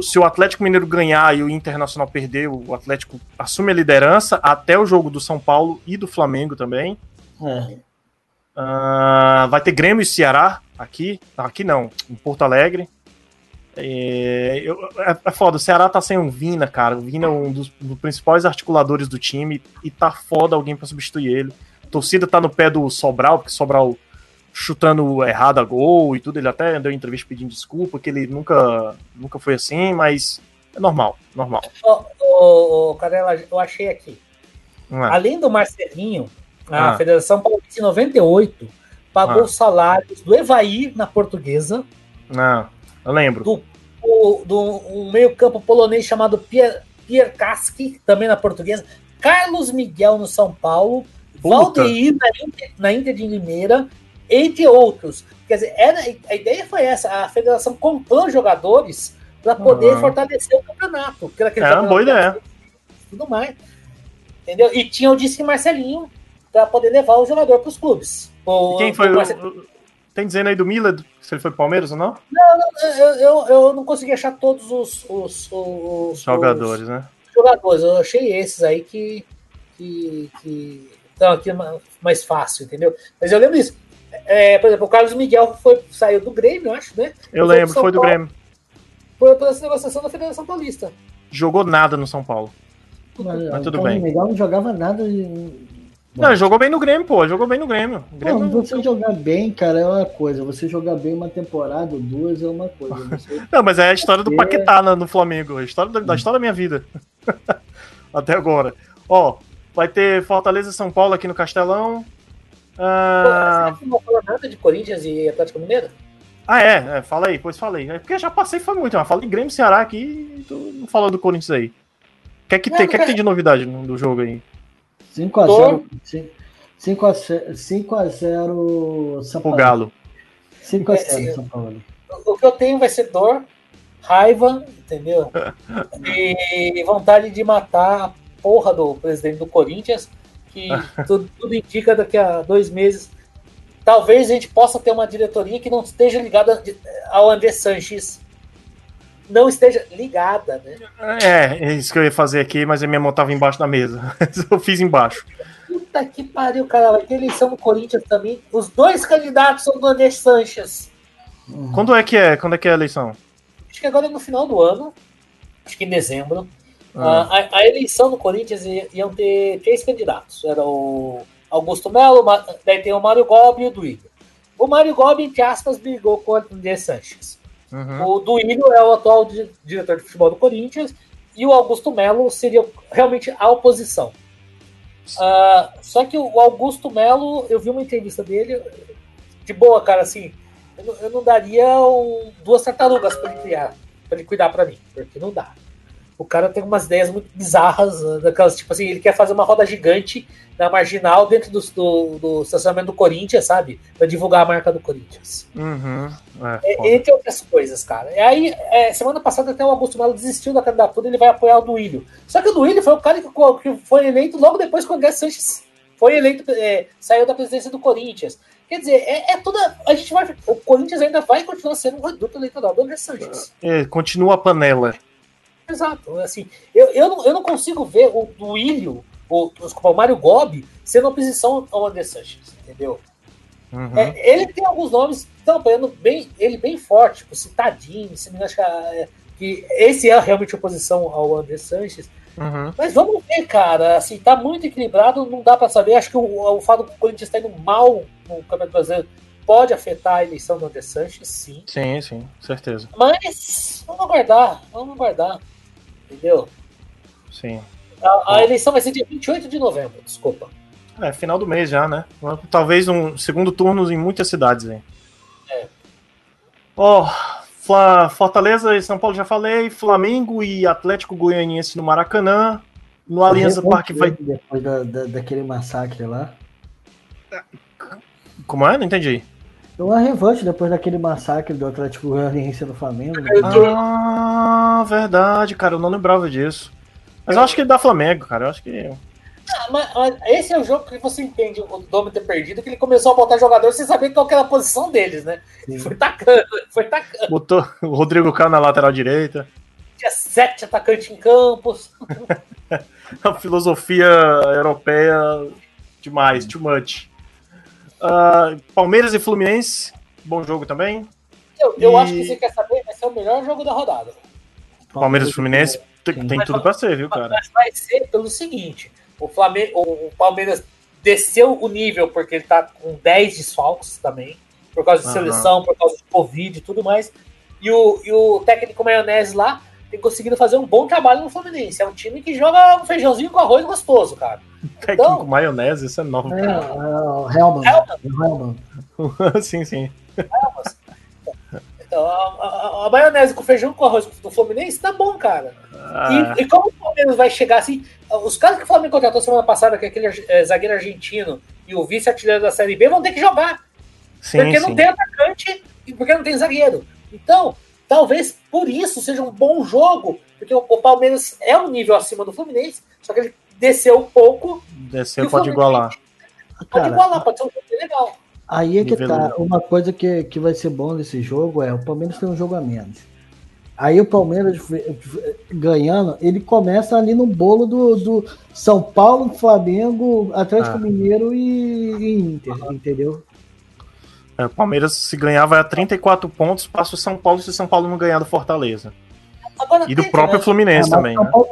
Se o Atlético Mineiro ganhar e o Internacional perder, o Atlético assume a liderança até o jogo do São Paulo e do Flamengo também. Vai ter Grêmio e Ceará aqui não, em Porto Alegre. É foda, o Ceará tá sem um Vina, cara. O Vina é um dos principais articuladores do time e tá foda alguém pra substituir ele. A torcida tá no pé do Sobral, porque Sobral chutando errado a gol e tudo, ele até deu entrevista pedindo desculpa, que ele nunca foi assim, mas é normal. Carela, eu achei aqui. Além do Marcelinho, a Federação Paulista em 98 pagou os salários do Evaí na Portuguesa. Eu lembro. Do meio-campo polonês chamado Pierkaski, também na Portuguesa. Carlos Miguel no São Paulo. Puta. Valdeir na Inter de Limeira. Entre outros. Quer dizer, a ideia foi essa, a federação comprou jogadores para poder fortalecer o campeonato. Era uma boa ideia. Tudo mais. Entendeu? E tinha o Disque Marcelinho para poder levar o jogador para os clubes. E quem foi? Tem dizendo aí do Miller, se ele foi pro Palmeiras ou não? Não, eu não consegui achar todos os jogadores, né? Jogadores, eu achei esses aí que então aqui é mais fácil, entendeu? Mas eu lembro disso. É, por exemplo, o Carlos Miguel saiu do Grêmio, eu acho, né? Eu lembro, foi do Grêmio. Foi pela negociação da Federação Paulista. Jogou nada no São Paulo. Mas tudo bem. O Miguel não jogava nada de... Não, jogou bem no Grêmio, pô. Jogou bem no Grêmio. Não, você jogar bem, cara, é uma coisa. Você jogar bem uma temporada ou duas é uma coisa. Você... Não, mas é a história do Paquetá no Flamengo. A história da minha vida. Até agora. Ó, vai ter Fortaleza e São Paulo aqui no Castelão. Você não falou nada de Corinthians e Atlético Mineiro? Ah, é. Fala aí, pois falei. É porque já passei, foi muito. Mas fala de Grêmio, Ceará aqui e tu não falou do Corinthians aí. O que é que tem? O que é que tem de novidade do jogo aí? 5x0 São Paulo. O Galo. 5x0 São Paulo. O que eu tenho vai ser dor, raiva, entendeu? E vontade de matar a porra do presidente do Corinthians, que tudo indica daqui a 2 meses. Talvez a gente possa ter uma diretoria que não esteja ligada ao André Sanches. Não esteja ligada, né? É isso que eu ia fazer aqui, mas a minha mão tava embaixo da mesa. Eu fiz embaixo. Puta que pariu, cara. Vai ter eleição no Corinthians também. Os 2 candidatos são do André Sanches. Quando é que é a eleição? Acho que agora é no final do ano. Acho que em dezembro. A eleição no Corinthians iam ter 3 candidatos. Era o Augusto Melo, daí tem o Mário Gobi e o Duílio. O Mário Gobi, entre aspas, brigou com o André Sanches. Uhum. O Duílio é o atual diretor de futebol do Corinthians e o Augusto Melo seria realmente a oposição. Só que o Augusto Melo, eu vi uma entrevista dele, de boa, cara, assim, eu não daria 2 tartarugas para ele cuidar para mim, porque não dá. O cara tem umas ideias muito bizarras, daquelas, tipo assim, ele quer fazer uma roda gigante na marginal dentro do estacionamento do Corinthians, sabe? Pra divulgar a marca do Corinthians. Uhum. Entre outras coisas, cara. E aí, semana passada até o Augusto Melo desistiu da candidatura, ele vai apoiar o Duílio. Só que o Duílio foi o cara que foi eleito logo depois que o André Sanches foi eleito, saiu da presidência do Corinthians. Quer dizer, a gente vai. O Corinthians ainda vai continuar sendo um reduto eleitoral do André Sanches. Continua a panela. Exato, assim, eu não consigo ver o Duílio, o Mário Gobi, sendo oposição ao André Sanches, entendeu? Uhum. Ele tem alguns nomes que estão apoiando bem forte, tipo Citadini, se me acha que esse é realmente oposição ao André Sanches. Uhum. Mas vamos ver, cara, assim, tá muito equilibrado, não dá pra saber, acho que o fato do Corinthians tá indo mal no Campeonato Brasileiro pode afetar a eleição do André Sanches, sim. Sim, sim, certeza. Mas vamos aguardar. Entendeu? Sim. A eleição vai ser dia 28 de novembro, desculpa. Final do mês já, né? Talvez um segundo turno em muitas cidades aí. Fortaleza e São Paulo já falei, Flamengo e Atlético Goianiense no Maracanã, no Allianz Parque vai... Depois daquele massacre lá. Como é? Não entendi. Uma revanche depois daquele massacre do Atlético Goianiense no Flamengo. Né? Ah, verdade, cara. Eu não lembrava disso. Mas eu acho que dá Flamengo, cara. Eu acho que... Mas esse é o jogo que você entende o Dome ter perdido, que ele começou a botar jogador sem saber qual que era a posição deles, né? Sim. Foi tacando. Botou o Rodrigo Caio na lateral direita. Tinha 7 atacantes em campos. A filosofia europeia demais, too much. Palmeiras e Fluminense, bom jogo também. Eu acho que você quer saber, vai ser o melhor jogo da rodada. Palmeiras e Fluminense tem tudo pra ser, viu, cara? Mas vai ser pelo seguinte: o Palmeiras desceu o nível porque ele tá com 10 desfalques também, por causa de seleção, por causa de Covid e tudo mais. E o técnico maionese lá tem conseguido fazer um bom trabalho no Fluminense. É um time que joga um feijãozinho com arroz gostoso, cara. Técnico maionese, isso é novo. Helman. Sim. Então, a maionese com feijão com arroz do Fluminense tá bom, cara. E como o Palmeiras vai chegar assim... Os caras que o Flamengo contratou semana passada, que é aquele zagueiro argentino e o vice-artilheiro da Série B, vão ter que jogar. Sim, porque não tem atacante e porque não tem zagueiro. Então, talvez por isso seja um bom jogo, porque o Palmeiras é um nível acima do Fluminense, só que ele desceu um pouco. Desceu, pode igualar. Pode ser um jogo legal. Aí é que tá. Uma coisa que vai ser bom nesse jogo é o Palmeiras tem um jogo a menos. Aí o Palmeiras ganhando, ele começa ali no bolo do São Paulo, Flamengo, Atlético Mineiro e Inter, entendeu? O Palmeiras, se ganhar, vai a 34 pontos, passa o São Paulo, se o São Paulo não ganhar do Fortaleza. Agora, e do próprio Fluminense também. O São Paulo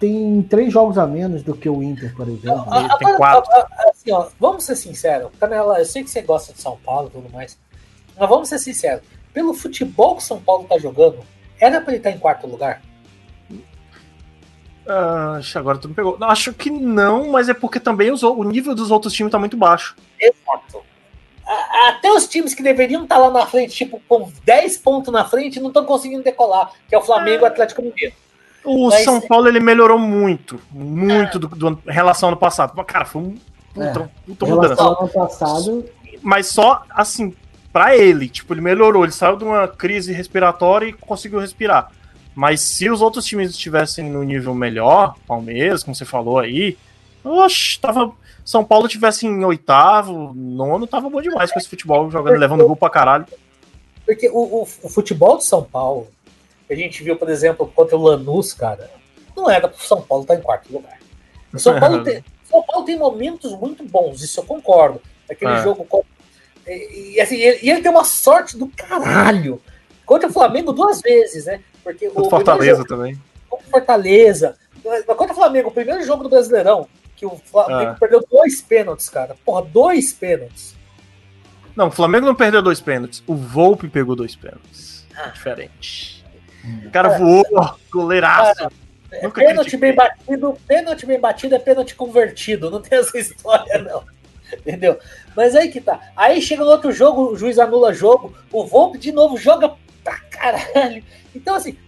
tem 3 jogos a menos do que o Inter, por exemplo. Agora, tem 4. Assim, ó, vamos ser sinceros. Canela, eu sei que você gosta de São Paulo e tudo mais, mas vamos ser sinceros. Pelo futebol que o São Paulo tá jogando, era pra ele estar em quarto lugar? Agora tu me pegou. Acho que não, mas é porque também o nível dos outros times tá muito baixo. Exato. Até os times que deveriam estar lá na frente, tipo, com 10 pontos na frente, não estão conseguindo decolar, que é o Flamengo e o Atlético Mineiro. Mas São Paulo, ele melhorou muito em relação ao ano passado. Cara, foi um mudança. Ano passado... Mas só, assim, pra ele, tipo, ele melhorou, ele saiu de uma crise respiratória e conseguiu respirar. Mas se os outros times estivessem no nível melhor, Palmeiras, como você falou aí, oxe, tava... São Paulo tivesse em 8º, 9º, tava bom demais com esse futebol, jogando, levando gol pra caralho. Porque o futebol de São Paulo, a gente viu, por exemplo, contra o Lanús, cara, não era pro São Paulo estar em 4º lugar. São Paulo tem momentos muito bons, isso eu concordo. Aquele jogo... E assim, ele tem uma sorte do caralho. Contra o Flamengo 2 vezes, né? Porque o Fortaleza jogo, também. Fortaleza. Contra o Flamengo, o primeiro jogo do Brasileirão, que o Flamengo perdeu 2 pênaltis, cara. Porra, 2 pênaltis. Não, o Flamengo não perdeu 2 pênaltis. O Volpi pegou 2 pênaltis. Diferente. O cara voou, goleiraço. Pênalti bem batido é pênalti convertido. Não tem essa história, não. Entendeu? Mas aí que tá. Aí chega no outro jogo, o juiz anula jogo, o Volpi de novo joga pra caralho. Então, assim,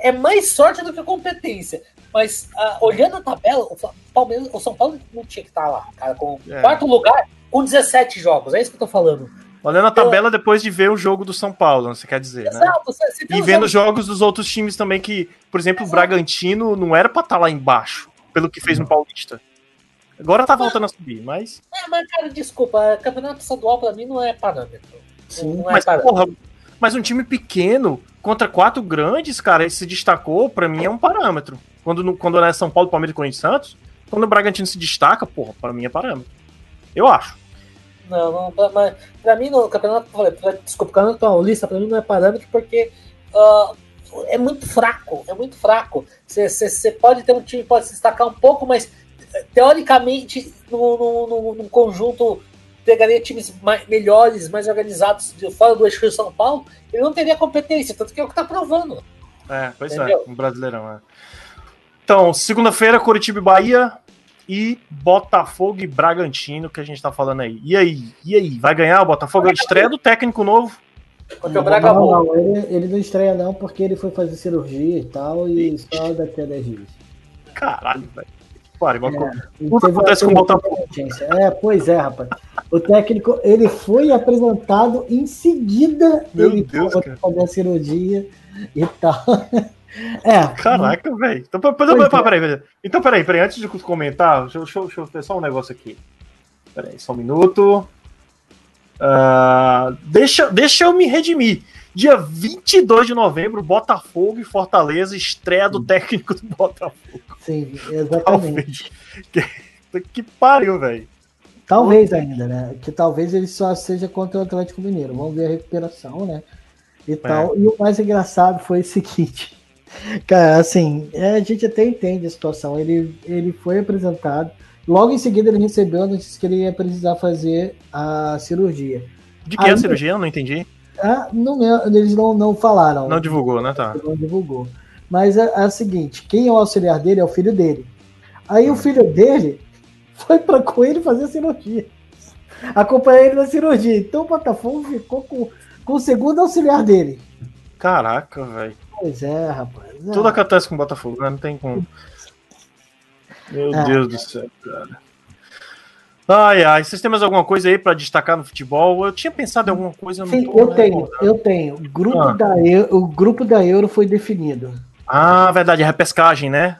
é mais sorte do que competência. Mas olhando a tabela, o São Paulo não tinha que estar lá, cara, com 4º lugar, com 17 jogos, é isso que eu tô falando. Olhando a tabela depois de ver o jogo do São Paulo, você quer dizer, né? Exato. E vendo os jogos dos outros times também que, por exemplo, o Bragantino não era pra estar lá embaixo, pelo que fez no Paulista. Agora tá voltando a subir, mas... Mas, cara, desculpa, campeonato estadual pra mim não é parâmetro. Sim, não é parâmetro. Porra, mas um time pequeno contra 4 grandes, cara, ele se destacou, pra mim é um parâmetro. Quando é São Paulo, Palmeiras, Corinthians, Santos, quando o Bragantino se destaca, porra, pra mim é parâmetro. Eu acho. Não mas pra mim no campeonato, desculpa, campeonato paulista, pra mim não é parâmetro porque... é muito fraco, Você pode ter um time que pode se destacar um pouco, mas... Teoricamente, no conjunto, pegaria times melhores, mais organizados, de fora do eixo Rio São Paulo, ele não teria competência, tanto que é o que tá provando. Entendeu? Um brasileirão, Então, segunda-feira, Coritiba e Bahia e Botafogo e Bragantino, que a gente tá falando aí. E aí? Vai ganhar o Botafogo? É a estreia do técnico novo? Porque o Braga ele não estreia não, porque ele foi fazer cirurgia e tal, e só daqui a 10 dias. Caralho, velho. Claro, tudo acontece com o Botafogo. Pois é, rapaz. O técnico, ele foi apresentado em seguida. Meu ele Deus, foi fazer a cirurgia e tal. Caraca, velho. Então, peraí. Antes de comentar, deixa eu ter só um negócio aqui. Peraí, só um minuto. Deixa eu me redimir. Dia 22 de novembro, Botafogo e Fortaleza, estreia do técnico do Botafogo. Sim, exatamente. Que pariu, velho. Talvez ainda, né? Que talvez ele só seja contra o Atlético Mineiro. Vamos ver a recuperação, né? E tal. E o mais engraçado foi o seguinte. Cara, assim, a gente até entende a situação. Ele foi apresentado. Logo em seguida ele recebeu a notícia que ele ia precisar fazer a cirurgia. De que é a cirurgia? Eu não entendi. Eles não falaram. Não divulgou, né? Tá. Não divulgou. Mas é o seguinte, quem é o auxiliar dele é o filho dele. Aí o filho dele foi pra com ele fazer a cirurgia. Acompanhar ele na cirurgia. Então o Botafogo ficou com o segundo auxiliar dele. Caraca, velho. Pois é, rapaz. Tudo acontece com o Botafogo, né? Não tem como. Meu Deus do céu, cara. Ai, vocês têm mais alguma coisa aí para destacar no futebol? Eu tinha pensado em alguma coisa. Sim, eu tenho. O grupo da Euro foi definido. Verdade, é repescagem, né?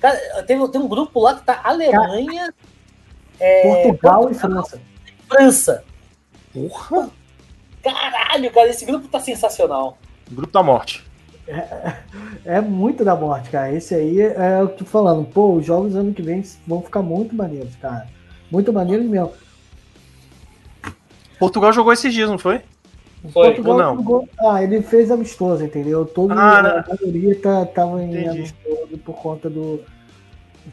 Cara, tem um grupo lá que tá Alemanha, Portugal e França. Porra! Caralho, cara, esse grupo tá sensacional. Grupo da morte. É muito da morte, cara. Esse aí é o que eu tô falando. Pô, os jogos ano que vem vão ficar muito maneiros, cara. Muito maneiros mesmo. Portugal jogou esses dias, não foi? Foi, Portugal não. Jogou... Ah, ele fez amistoso, entendeu? Todo a maioria tava em amistoso por conta do...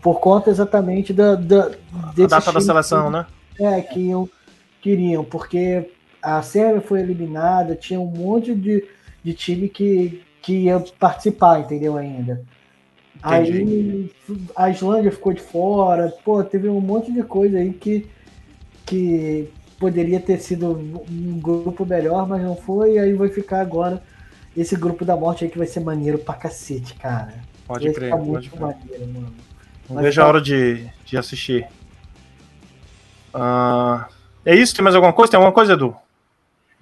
Por conta exatamente da data da seleção, que, né? É, que queriam, porque a Sérvia foi eliminada, tinha um monte de time que ia participar, entendeu, ainda. Entendi. Aí a Islândia ficou de fora, pô, teve um monte de coisa aí que poderia ter sido um grupo melhor, mas não foi, e aí vai ficar agora esse grupo da morte aí que vai ser maneiro pra cacete, cara. Pode crer, pode crer. Maneiro, mano. Não vejo a hora de assistir. É isso? Tem mais alguma coisa? Tem alguma coisa, Edu?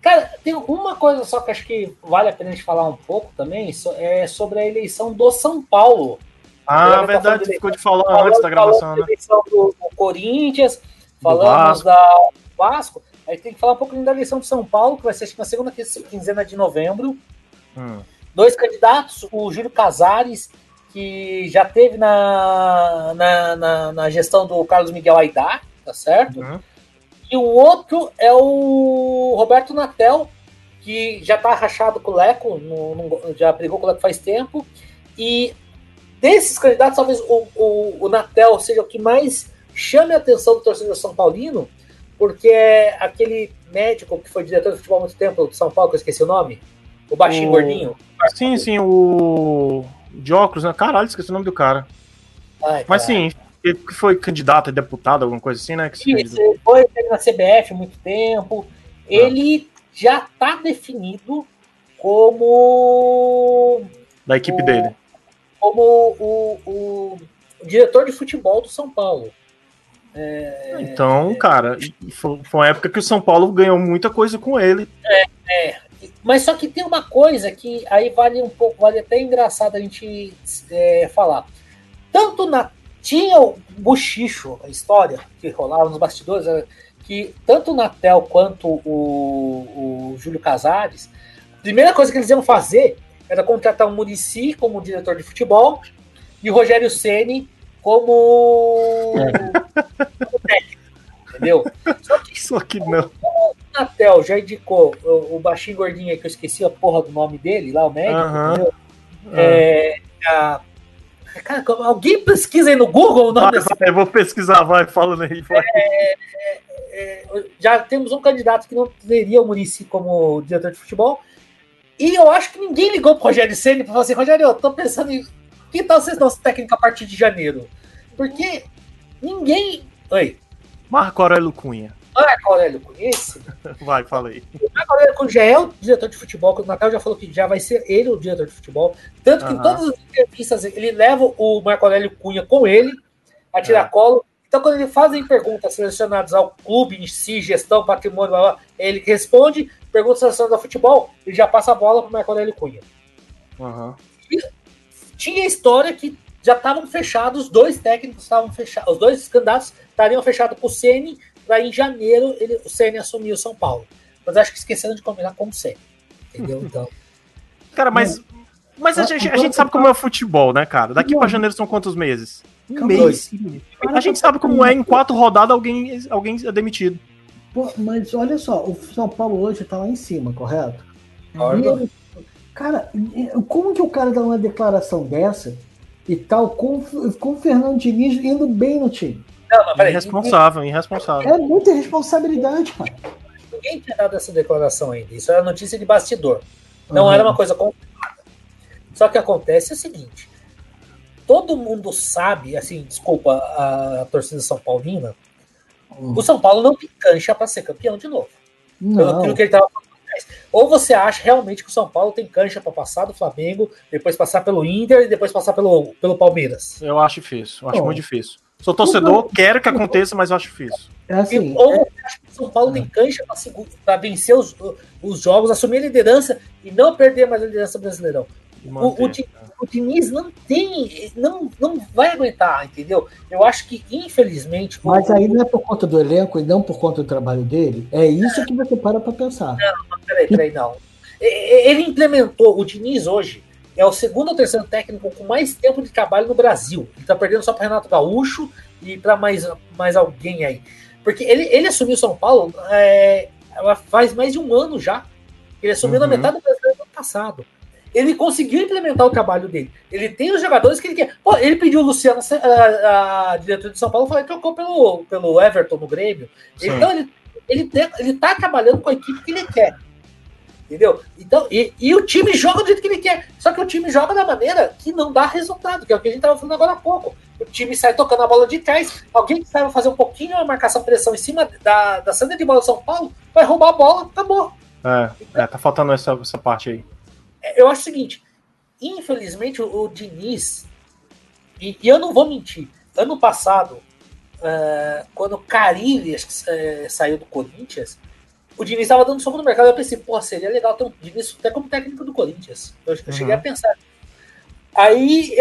Cara, tem uma coisa só que acho que vale a pena a gente falar um pouco também, é sobre a eleição do São Paulo. Ah, verdade, ficou de falar antes da gravação, né? Eleição do Corinthians, falamos da Vasco, aí tem que falar um pouquinho da eleição do São Paulo, que vai ser na segunda quinzena de novembro. Dois candidatos, o Júlio Casares, que já teve na gestão do Carlos Miguel Aidar, tá certo? E o outro é o Roberto Natel, que já tá rachado com o Leco, já brigou com o Leco faz tempo, e desses candidatos, talvez o Natel seja o que mais chame a atenção do torcedor São Paulino, porque é aquele médico que foi diretor de futebol há muito tempo do São Paulo, que eu esqueci o nome, o baixinho gordinho. Sim, o... De óculos, né? Caralho, esqueci o nome do cara. Ai, mas sim, ele foi candidato a deputado, alguma coisa assim, né? Ele foi na CBF há muito tempo. Ele já tá definido como... Da equipe dele. Como o diretor de futebol do São Paulo. Então, cara, foi uma época que o São Paulo ganhou muita coisa com ele. Mas só que tem uma coisa que aí vale até engraçado a gente falar. Tinha o bochicho, a história que rolava nos bastidores, que tanto o Natel quanto o Júlio Casares, a primeira coisa que eles iam fazer era contratar o Muricy como diretor de futebol e o Rogério Ceni como técnico, entendeu? Só que não. O Natel já indicou o baixinho gordinho aí, que eu esqueci a porra do nome dele, lá o médico, entendeu? Cara, alguém pesquisa aí no Google o nome desse... Eu vou pesquisar, vai, falando aí. Já temos um candidato que não teria o Muricy como diretor de futebol, e eu acho que ninguém ligou pro Rogério Ceni pra falar assim, Rogério, eu tô pensando em que tal vocês dão essa técnica a partir de janeiro? Porque ninguém... Oi. Marco Aurélio Cunha. Marco Aurélio Cunha, esse? Vai, falei. O Marco Aurélio Cunha já é o diretor de futebol, que o Natal já falou que já vai ser ele o diretor de futebol, tanto que em todas as entrevistas ele leva o Marco Aurélio Cunha com ele, a tiracolo. Então quando ele fazem perguntas relacionadas ao clube em si, gestão, patrimônio, blá, blá, ele responde, perguntas relacionadas ao futebol, ele já passa a bola pro Marco Aurélio Cunha. E tinha a história que já estavam fechados, os dois técnicos estavam fechados, os dois candidatos estariam fechados com o Ceni, para em janeiro o Ceni assumiu o São Paulo. Mas acho que esqueceram de combinar com o Ceni. Entendeu? Então. Cara, mas a gente sabe como é o futebol, né, cara? Daqui para janeiro são quantos meses? Um mês. A gente sabe como é, em 4 rodadas alguém é demitido. Pô, mas olha só, o São Paulo hoje tá lá em cima, correto? Cara, como que o cara dá uma declaração dessa e tal, com o Fernando Diniz indo bem no time? Não, mas peraí, irresponsável. É muita irresponsabilidade, cara. Ninguém tinha dado essa declaração ainda. Isso era notícia de bastidor. Não era uma coisa complicada. Só que acontece o seguinte. Todo mundo sabe, assim, desculpa a torcida São Paulina, o São Paulo não tem cancha para ser campeão de novo. Pelo que ele tava falando. Ou você acha realmente que o São Paulo tem cancha para passar do Flamengo, depois passar pelo Inter e depois passar pelo Palmeiras? Eu acho difícil. Eu acho muito difícil. Sou torcedor, quero que aconteça, mas eu acho difícil. Ou você acha que o São Paulo tem cancha para vencer os jogos, assumir a liderança e não perder mais a liderança brasileirão. O o Diniz não tem, não vai aguentar, entendeu? Eu acho que, infelizmente... Mas aí não é por conta do elenco e não por conta do trabalho dele? É isso que você para pra pensar. Não, peraí, não. Ele implementou, o Diniz hoje é o segundo ou terceiro técnico com mais tempo de trabalho no Brasil. Ele tá perdendo só para Renato Gaúcho e para mais alguém aí. Porque ele assumiu São Paulo faz mais de um ano já. Ele assumiu na metade do Brasileiro do ano passado. Ele conseguiu implementar o trabalho dele. Ele tem os jogadores que ele quer. Pô, ele pediu o Luciano, a diretoria de São Paulo, falou que trocou pelo Everton no Grêmio. Sim. Então ele tá trabalhando com a equipe que ele quer. Entendeu? Então, e o time joga do jeito que ele quer. Só que o time joga da maneira que não dá resultado, que é o que a gente estava falando agora há pouco. O time sai tocando a bola de trás, alguém que sabe fazer um pouquinho uma marcação-pressão em cima da saída de bola do São Paulo, vai roubar a bola, acabou. Tá faltando essa parte aí. Eu acho o seguinte, infelizmente o Diniz, e eu não vou mentir, ano passado, quando o Carille saiu do Corinthians, o Diniz estava dando soco no mercado, eu pensei, pô, seria legal ter um Diniz até como técnico do Corinthians. Eu cheguei a pensar. Aí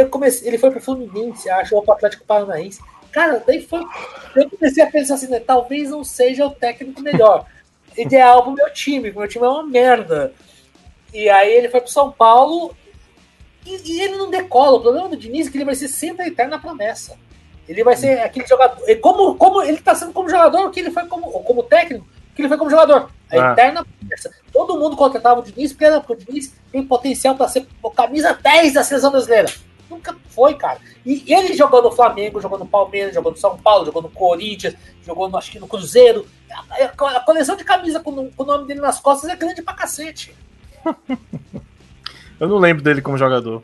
ele foi para o Fluminense, acho, ou para o Atlético Paranaense. Cara, daí foi. Eu comecei a pensar assim, né? Talvez não seja o técnico melhor. Ideal pro meu time, é uma merda. E aí ele foi pro São Paulo e ele não decola. O problema do Diniz é que ele vai ser sempre a eterna promessa. Ele vai ser aquele jogador. Como ele tá sendo como jogador, que ele foi como técnico, que ele foi como jogador. A eterna promessa. Todo mundo contratava o Diniz, porque era pro Diniz tem potencial pra ser camisa 10 da seleção brasileira. Nunca foi, cara. E ele jogou no Flamengo, jogou no Palmeiras, jogou no São Paulo, jogou no Corinthians, jogou no, acho que no Cruzeiro. A coleção de camisa com o nome dele nas costas é grande pra cacete. Eu não lembro dele como jogador.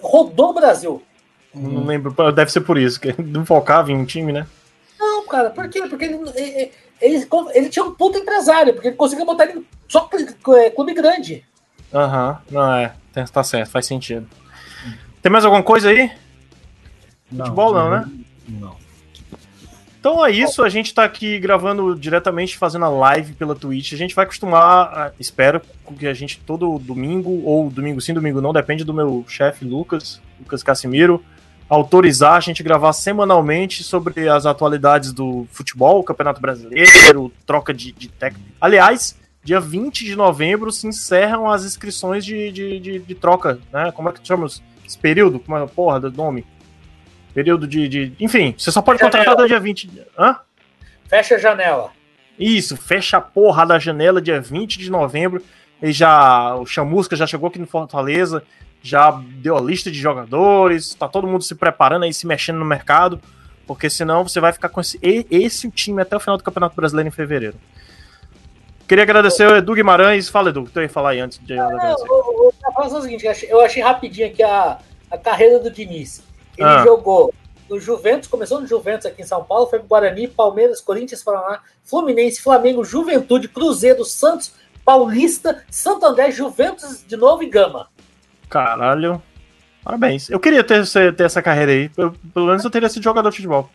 Rodou o Brasil. Não lembro, deve ser por isso, que ele não focava em um time, né? Não, cara, por quê? Porque ele tinha um puto empresário, porque ele conseguiu botar ele só clube grande. Não é. Tá certo, faz sentido. Tem mais alguma coisa aí? Não, futebol não, né? Não. Então é isso, a gente tá aqui gravando diretamente, fazendo a live pela Twitch. A gente vai acostumar, espero, que a gente todo domingo, ou domingo sim, domingo não, depende do meu chefe Lucas Cassimiro, autorizar a gente gravar semanalmente sobre as atualidades do futebol, Campeonato Brasileiro, troca de técnico. Aliás, dia 20 de novembro se encerram as inscrições de troca, né? Como é que chamamos esse período? Como é a porra do nome? Período de... Enfim, você só pode contratar até dia 20... Hã? Fecha a janela. Isso, fecha a porra da janela dia 20 de novembro. E já o Chamusca já chegou aqui no Fortaleza, já deu a lista de jogadores, tá todo mundo se preparando aí, se mexendo no mercado, porque senão você vai ficar com esse time até o final do Campeonato Brasileiro em fevereiro. Queria agradecer o Edu Guimarães. Fala, Edu, que tu ia falar aí antes de agradecer. Eu faço o seguinte, eu achei rapidinho aqui a carreira do Diniz. Ele jogou no Juventus, começou no Juventus aqui em São Paulo, foi pro Guarani, Palmeiras, Corinthians, Paraná, Fluminense, Flamengo, Juventude, Cruzeiro, Santos, Paulista, Santander, Juventus de novo e Gama. Caralho. Parabéns. Eu queria ter essa carreira aí. Pelo menos eu teria sido jogador de futebol.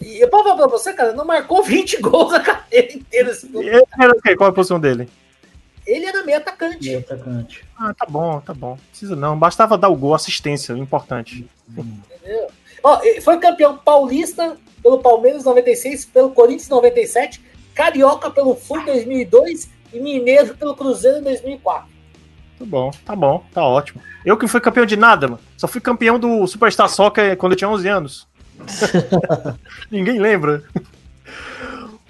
E eu vou falar pra você, cara, não marcou 20 gols a carreira inteira. Assim, ele era o quê? Qual a posição dele? Ele era meio atacante. Tá bom. Precisa não. Bastava dar o gol, assistência, importante. Entendeu? Ó, foi campeão paulista pelo Palmeiras 96, pelo Corinthians 97, carioca pelo Flu 2002 e mineiro pelo Cruzeiro em 2004. Tá bom, tá ótimo. Eu que não fui campeão de nada, mano. Só fui campeão do Superstar Soccer quando eu tinha 11 anos. Ninguém lembra.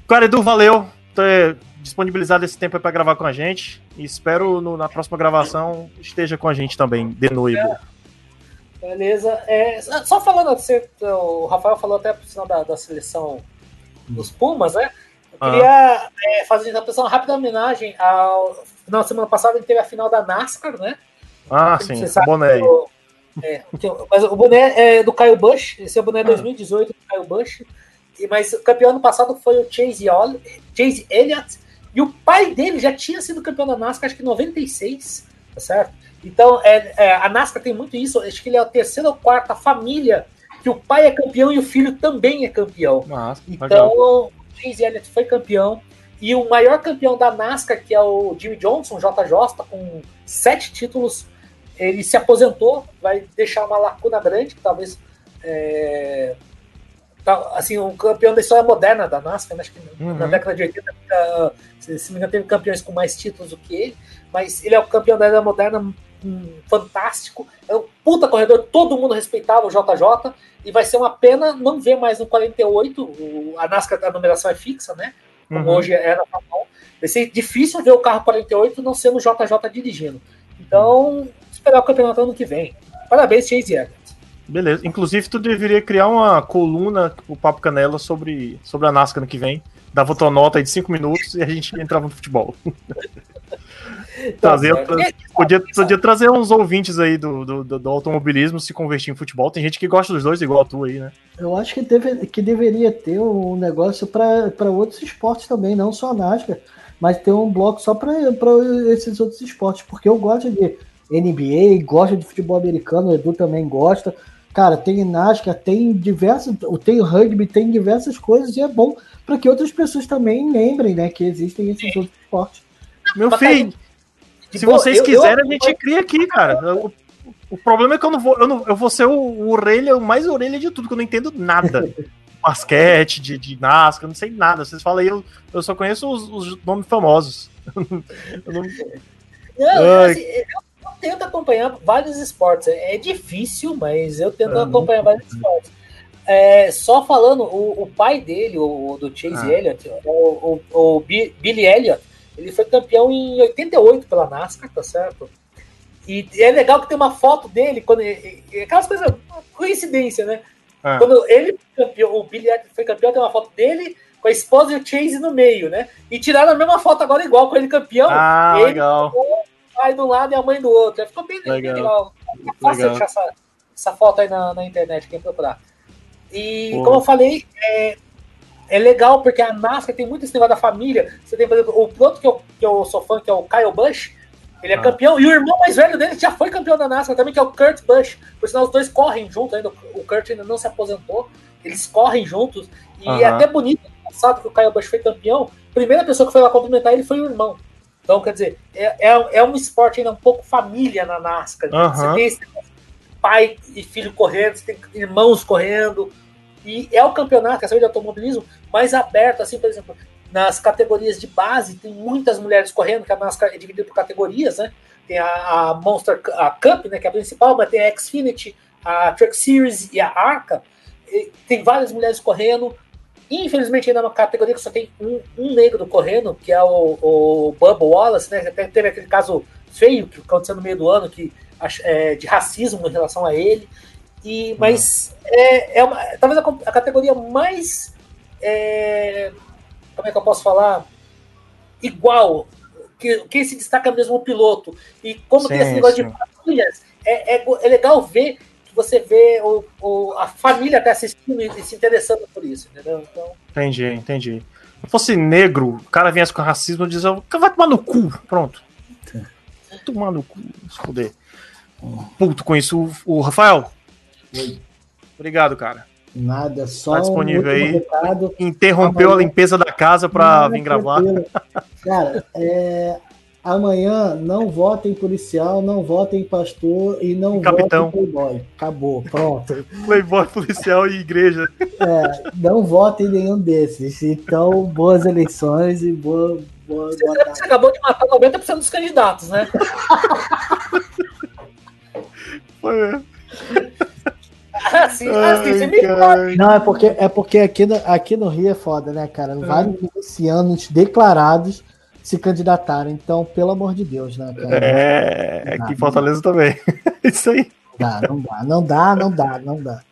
Cara, Edu, valeu ter disponibilizado esse tempo para gravar com a gente e espero na próxima gravação esteja com a gente também, de novo. Beleza, só falando assim, o Rafael falou até pro sinal da seleção dos Pumas, né? Eu queria fazer uma rápida homenagem ao final de semana passada, a gente teve a final da NASCAR, né? Sim, boné aí. Mas o boné é do Kyle Busch, esse é o boné 2018 do Kyle Busch, mas o campeão ano passado foi o Chase Elliott, e o pai dele já tinha sido campeão da NASCAR, acho que em 96, tá certo? Então a NASCAR tem muito isso, acho que ele é a terceira ou quarta família que o pai é campeão e o filho também é campeão. Então legal. O Chase Elliott foi campeão, e o maior campeão da NASCAR, que é o Jimmy Johnson, JJ, com 7 títulos, ele se aposentou, vai deixar uma lacuna grande, que talvez assim, um campeão da história moderna da NASCAR, né? Acho que na década de 80, se não me engano, teve campeões com mais títulos do que ele, mas ele é o campeão da era moderna, fantástico, é um puta corredor, todo mundo respeitava o JJ, e vai ser uma pena não ver mais no 48, a NASCAR, a numeração é fixa, né? Como hoje é na Fórmula 1, vai ser difícil ver o carro 48 não sendo o JJ dirigindo. Então, esperar o campeonato ano que vem. Parabéns, Chase Edwards. Beleza. Inclusive, tu deveria criar uma coluna, o Papo Canela, sobre a NASCAR no que vem. Dava tua nota aí de 5 minutos e a gente entrava no futebol. Podia trazer uns ouvintes aí do automobilismo se convertir em futebol. Tem gente que gosta dos dois, igual a tua aí, né? Eu acho que, deveria ter um negócio para outros esportes também, não só a NASCAR, mas ter um bloco só para esses outros esportes, porque eu gosto de NBA, gosto de futebol americano, o Edu também gosta. Cara, tem NASCAR, tem rugby, tem diversas coisas, e é bom para que outras pessoas também lembrem, né, que existem esses outros esportes. Meu filho, se vocês quiserem, a gente cria aqui, cara. O problema é que eu vou ser o mais orelha de tudo, que eu não entendo nada. Basquete, de NASCAR, não sei nada. Vocês falam aí, eu só conheço os nomes famosos. Eu tento acompanhar vários esportes. É difícil, mas eu tento acompanhar vários esportes. Só falando, o pai dele, o do Chase Elliott, o Billy Elliott, ele foi campeão em 88 pela NASCAR, tá certo? E é legal que tem uma foto dele, quando aquelas coisas, coincidência, né? Quando ele foi campeão, o Billy foi campeão, tem uma foto dele com a esposa e o Chase no meio, né? E tiraram a mesma foto agora igual, com ele campeão. Ele legal. O pai de um lado e a mãe do outro. Ficou bem legal. É fácil achar essa foto aí na internet, quem procurar. E, como eu falei, é legal porque a NASCAR tem muito esse negócio da família. Você tem, por exemplo, o piloto que eu sou fã, que é o Kyle Busch, ele é campeão, e o irmão mais velho dele já foi campeão da NASCAR também, que é o Kurt Busch. Por sinal, os dois correm juntos ainda, o Kurt ainda não se aposentou, eles correm juntos, e é até bonito, passado que o Kyle Busch foi campeão, a primeira pessoa que foi lá cumprimentar ele foi o irmão. Então, quer dizer, é um esporte ainda um pouco família na NASCAR. Você tem esse pai e filho correndo, você tem irmãos correndo, e é o campeonato, essa vez de automobilismo, mais aberto, assim, por exemplo, nas categorias de base, tem muitas mulheres correndo, que a NASCAR é dividida por categorias, né? Tem a Monster a Cup, né, que é a principal, mas tem a Xfinity, a Truck Series e a ARCA. E tem várias mulheres correndo. Infelizmente, ainda é uma categoria que só tem um negro correndo, que é o Bubba Wallace, né? Até teve aquele caso feio que aconteceu no meio do ano, de racismo em relação a ele. Mas talvez a categoria mais... como é que eu posso falar? Igual. Quem se destaca mesmo o piloto. E como tem esse negócio de famílias, é legal ver que você vê a família até assistindo e se interessando por isso, entendeu? Então... Entendi. Se fosse negro, o cara viesse com racismo e diz, vai tomar no cu, pronto. Vai tomar no cu, se fuder. Puto com isso. O Rafael. Oi. Obrigado, cara. Nada, só tá disponível aí. Recado. Interrompeu amanhã a limpeza da casa para vir gravar. Cara, amanhã não votem policial, não votem pastor e não votem playboy. Acabou, pronto. Playboy, policial e igreja. Não votem nenhum desses. Então, boas eleições e boa você acabou de matar 90% dos candidatos, né? Foi. Assim, você me pode. Não, é porque aqui no Rio é foda, né, cara? Vários milicianos declarados se candidataram. Então, pelo amor de Deus, né, cara? Não dá, aqui em Fortaleza também. Isso aí. Não dá.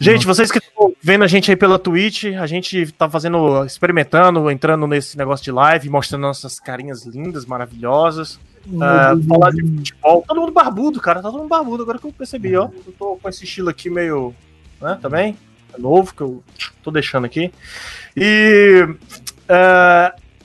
Gente, vocês que estão vendo a gente aí pela Twitch, a gente tá experimentando, entrando nesse negócio de live, mostrando nossas carinhas lindas, maravilhosas. Falar de futebol, todo mundo barbudo, cara, agora que eu percebi, ó, eu tô com esse estilo aqui meio, né, também, é novo, que eu tô deixando aqui, e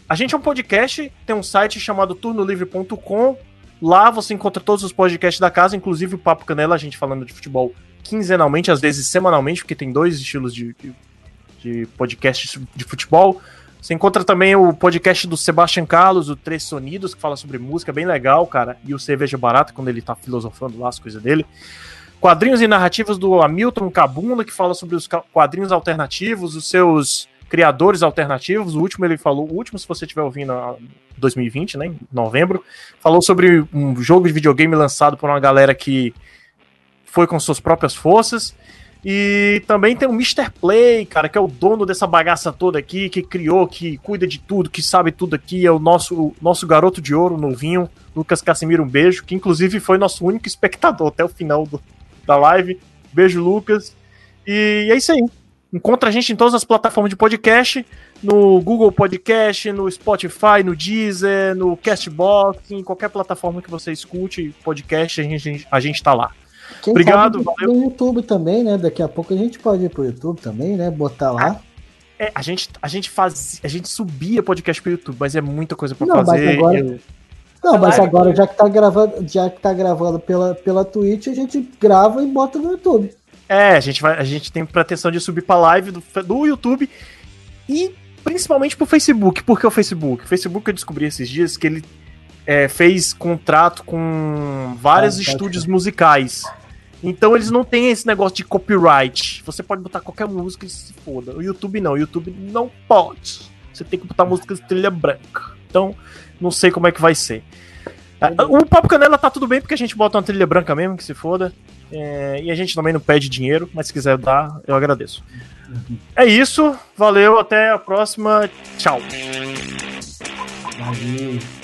a gente é um podcast, tem um site chamado turnolivre.com, lá você encontra todos os podcasts da casa, inclusive o Papo Canela, a gente falando de futebol quinzenalmente, às vezes semanalmente, porque tem dois estilos de podcast de futebol. Você encontra também o podcast do Sebastian Carlos, o Três Sonidos, que fala sobre música, bem legal, cara. E o Cerveja Barata, quando ele tá filosofando lá as coisas dele. Quadrinhos e narrativas do Hamilton Cabunda, que fala sobre os quadrinhos alternativos, os seus criadores alternativos. O último, ele falou, o último, se você estiver ouvindo, 2020, né, em novembro, falou sobre um jogo de videogame lançado por uma galera que foi com suas próprias forças. E também tem o Mr. Play, cara, que é o dono dessa bagaça toda aqui, que criou, que cuida de tudo, que sabe tudo aqui, é o nosso garoto de ouro, novinho, Lucas Casimiro, um beijo, que inclusive foi nosso único espectador até o final da live. Beijo, Lucas. E é isso aí. Encontra a gente em todas as plataformas de podcast, no Google Podcast, no Spotify, no Deezer, no Castbox, em qualquer plataforma que você escute podcast, a gente tá lá. Quem Obrigado, valeu. No YouTube também, né? Daqui a pouco a gente pode ir pro YouTube também, né? Botar lá. A gente subia podcast pro YouTube, mas é muita coisa pra fazer. Mas agora, agora já que tá gravando pela Twitch, a gente grava e bota no YouTube. É, a gente tem pretensão de subir pra live do YouTube e principalmente pro Facebook. Por que o Facebook? O Facebook eu descobri esses dias que ele fez contrato com vários estúdios musicais. Então eles não têm esse negócio de copyright. Você pode botar qualquer música e se foda. O YouTube não. O YouTube não pode. Você tem que botar música de trilha branca. Então, não sei como é que vai ser. O Papo Canela tá tudo bem porque a gente bota uma trilha branca mesmo, que se foda. E a gente também não pede dinheiro, mas se quiser dar, eu agradeço. É isso. Valeu. Até a próxima. Tchau. Valeu.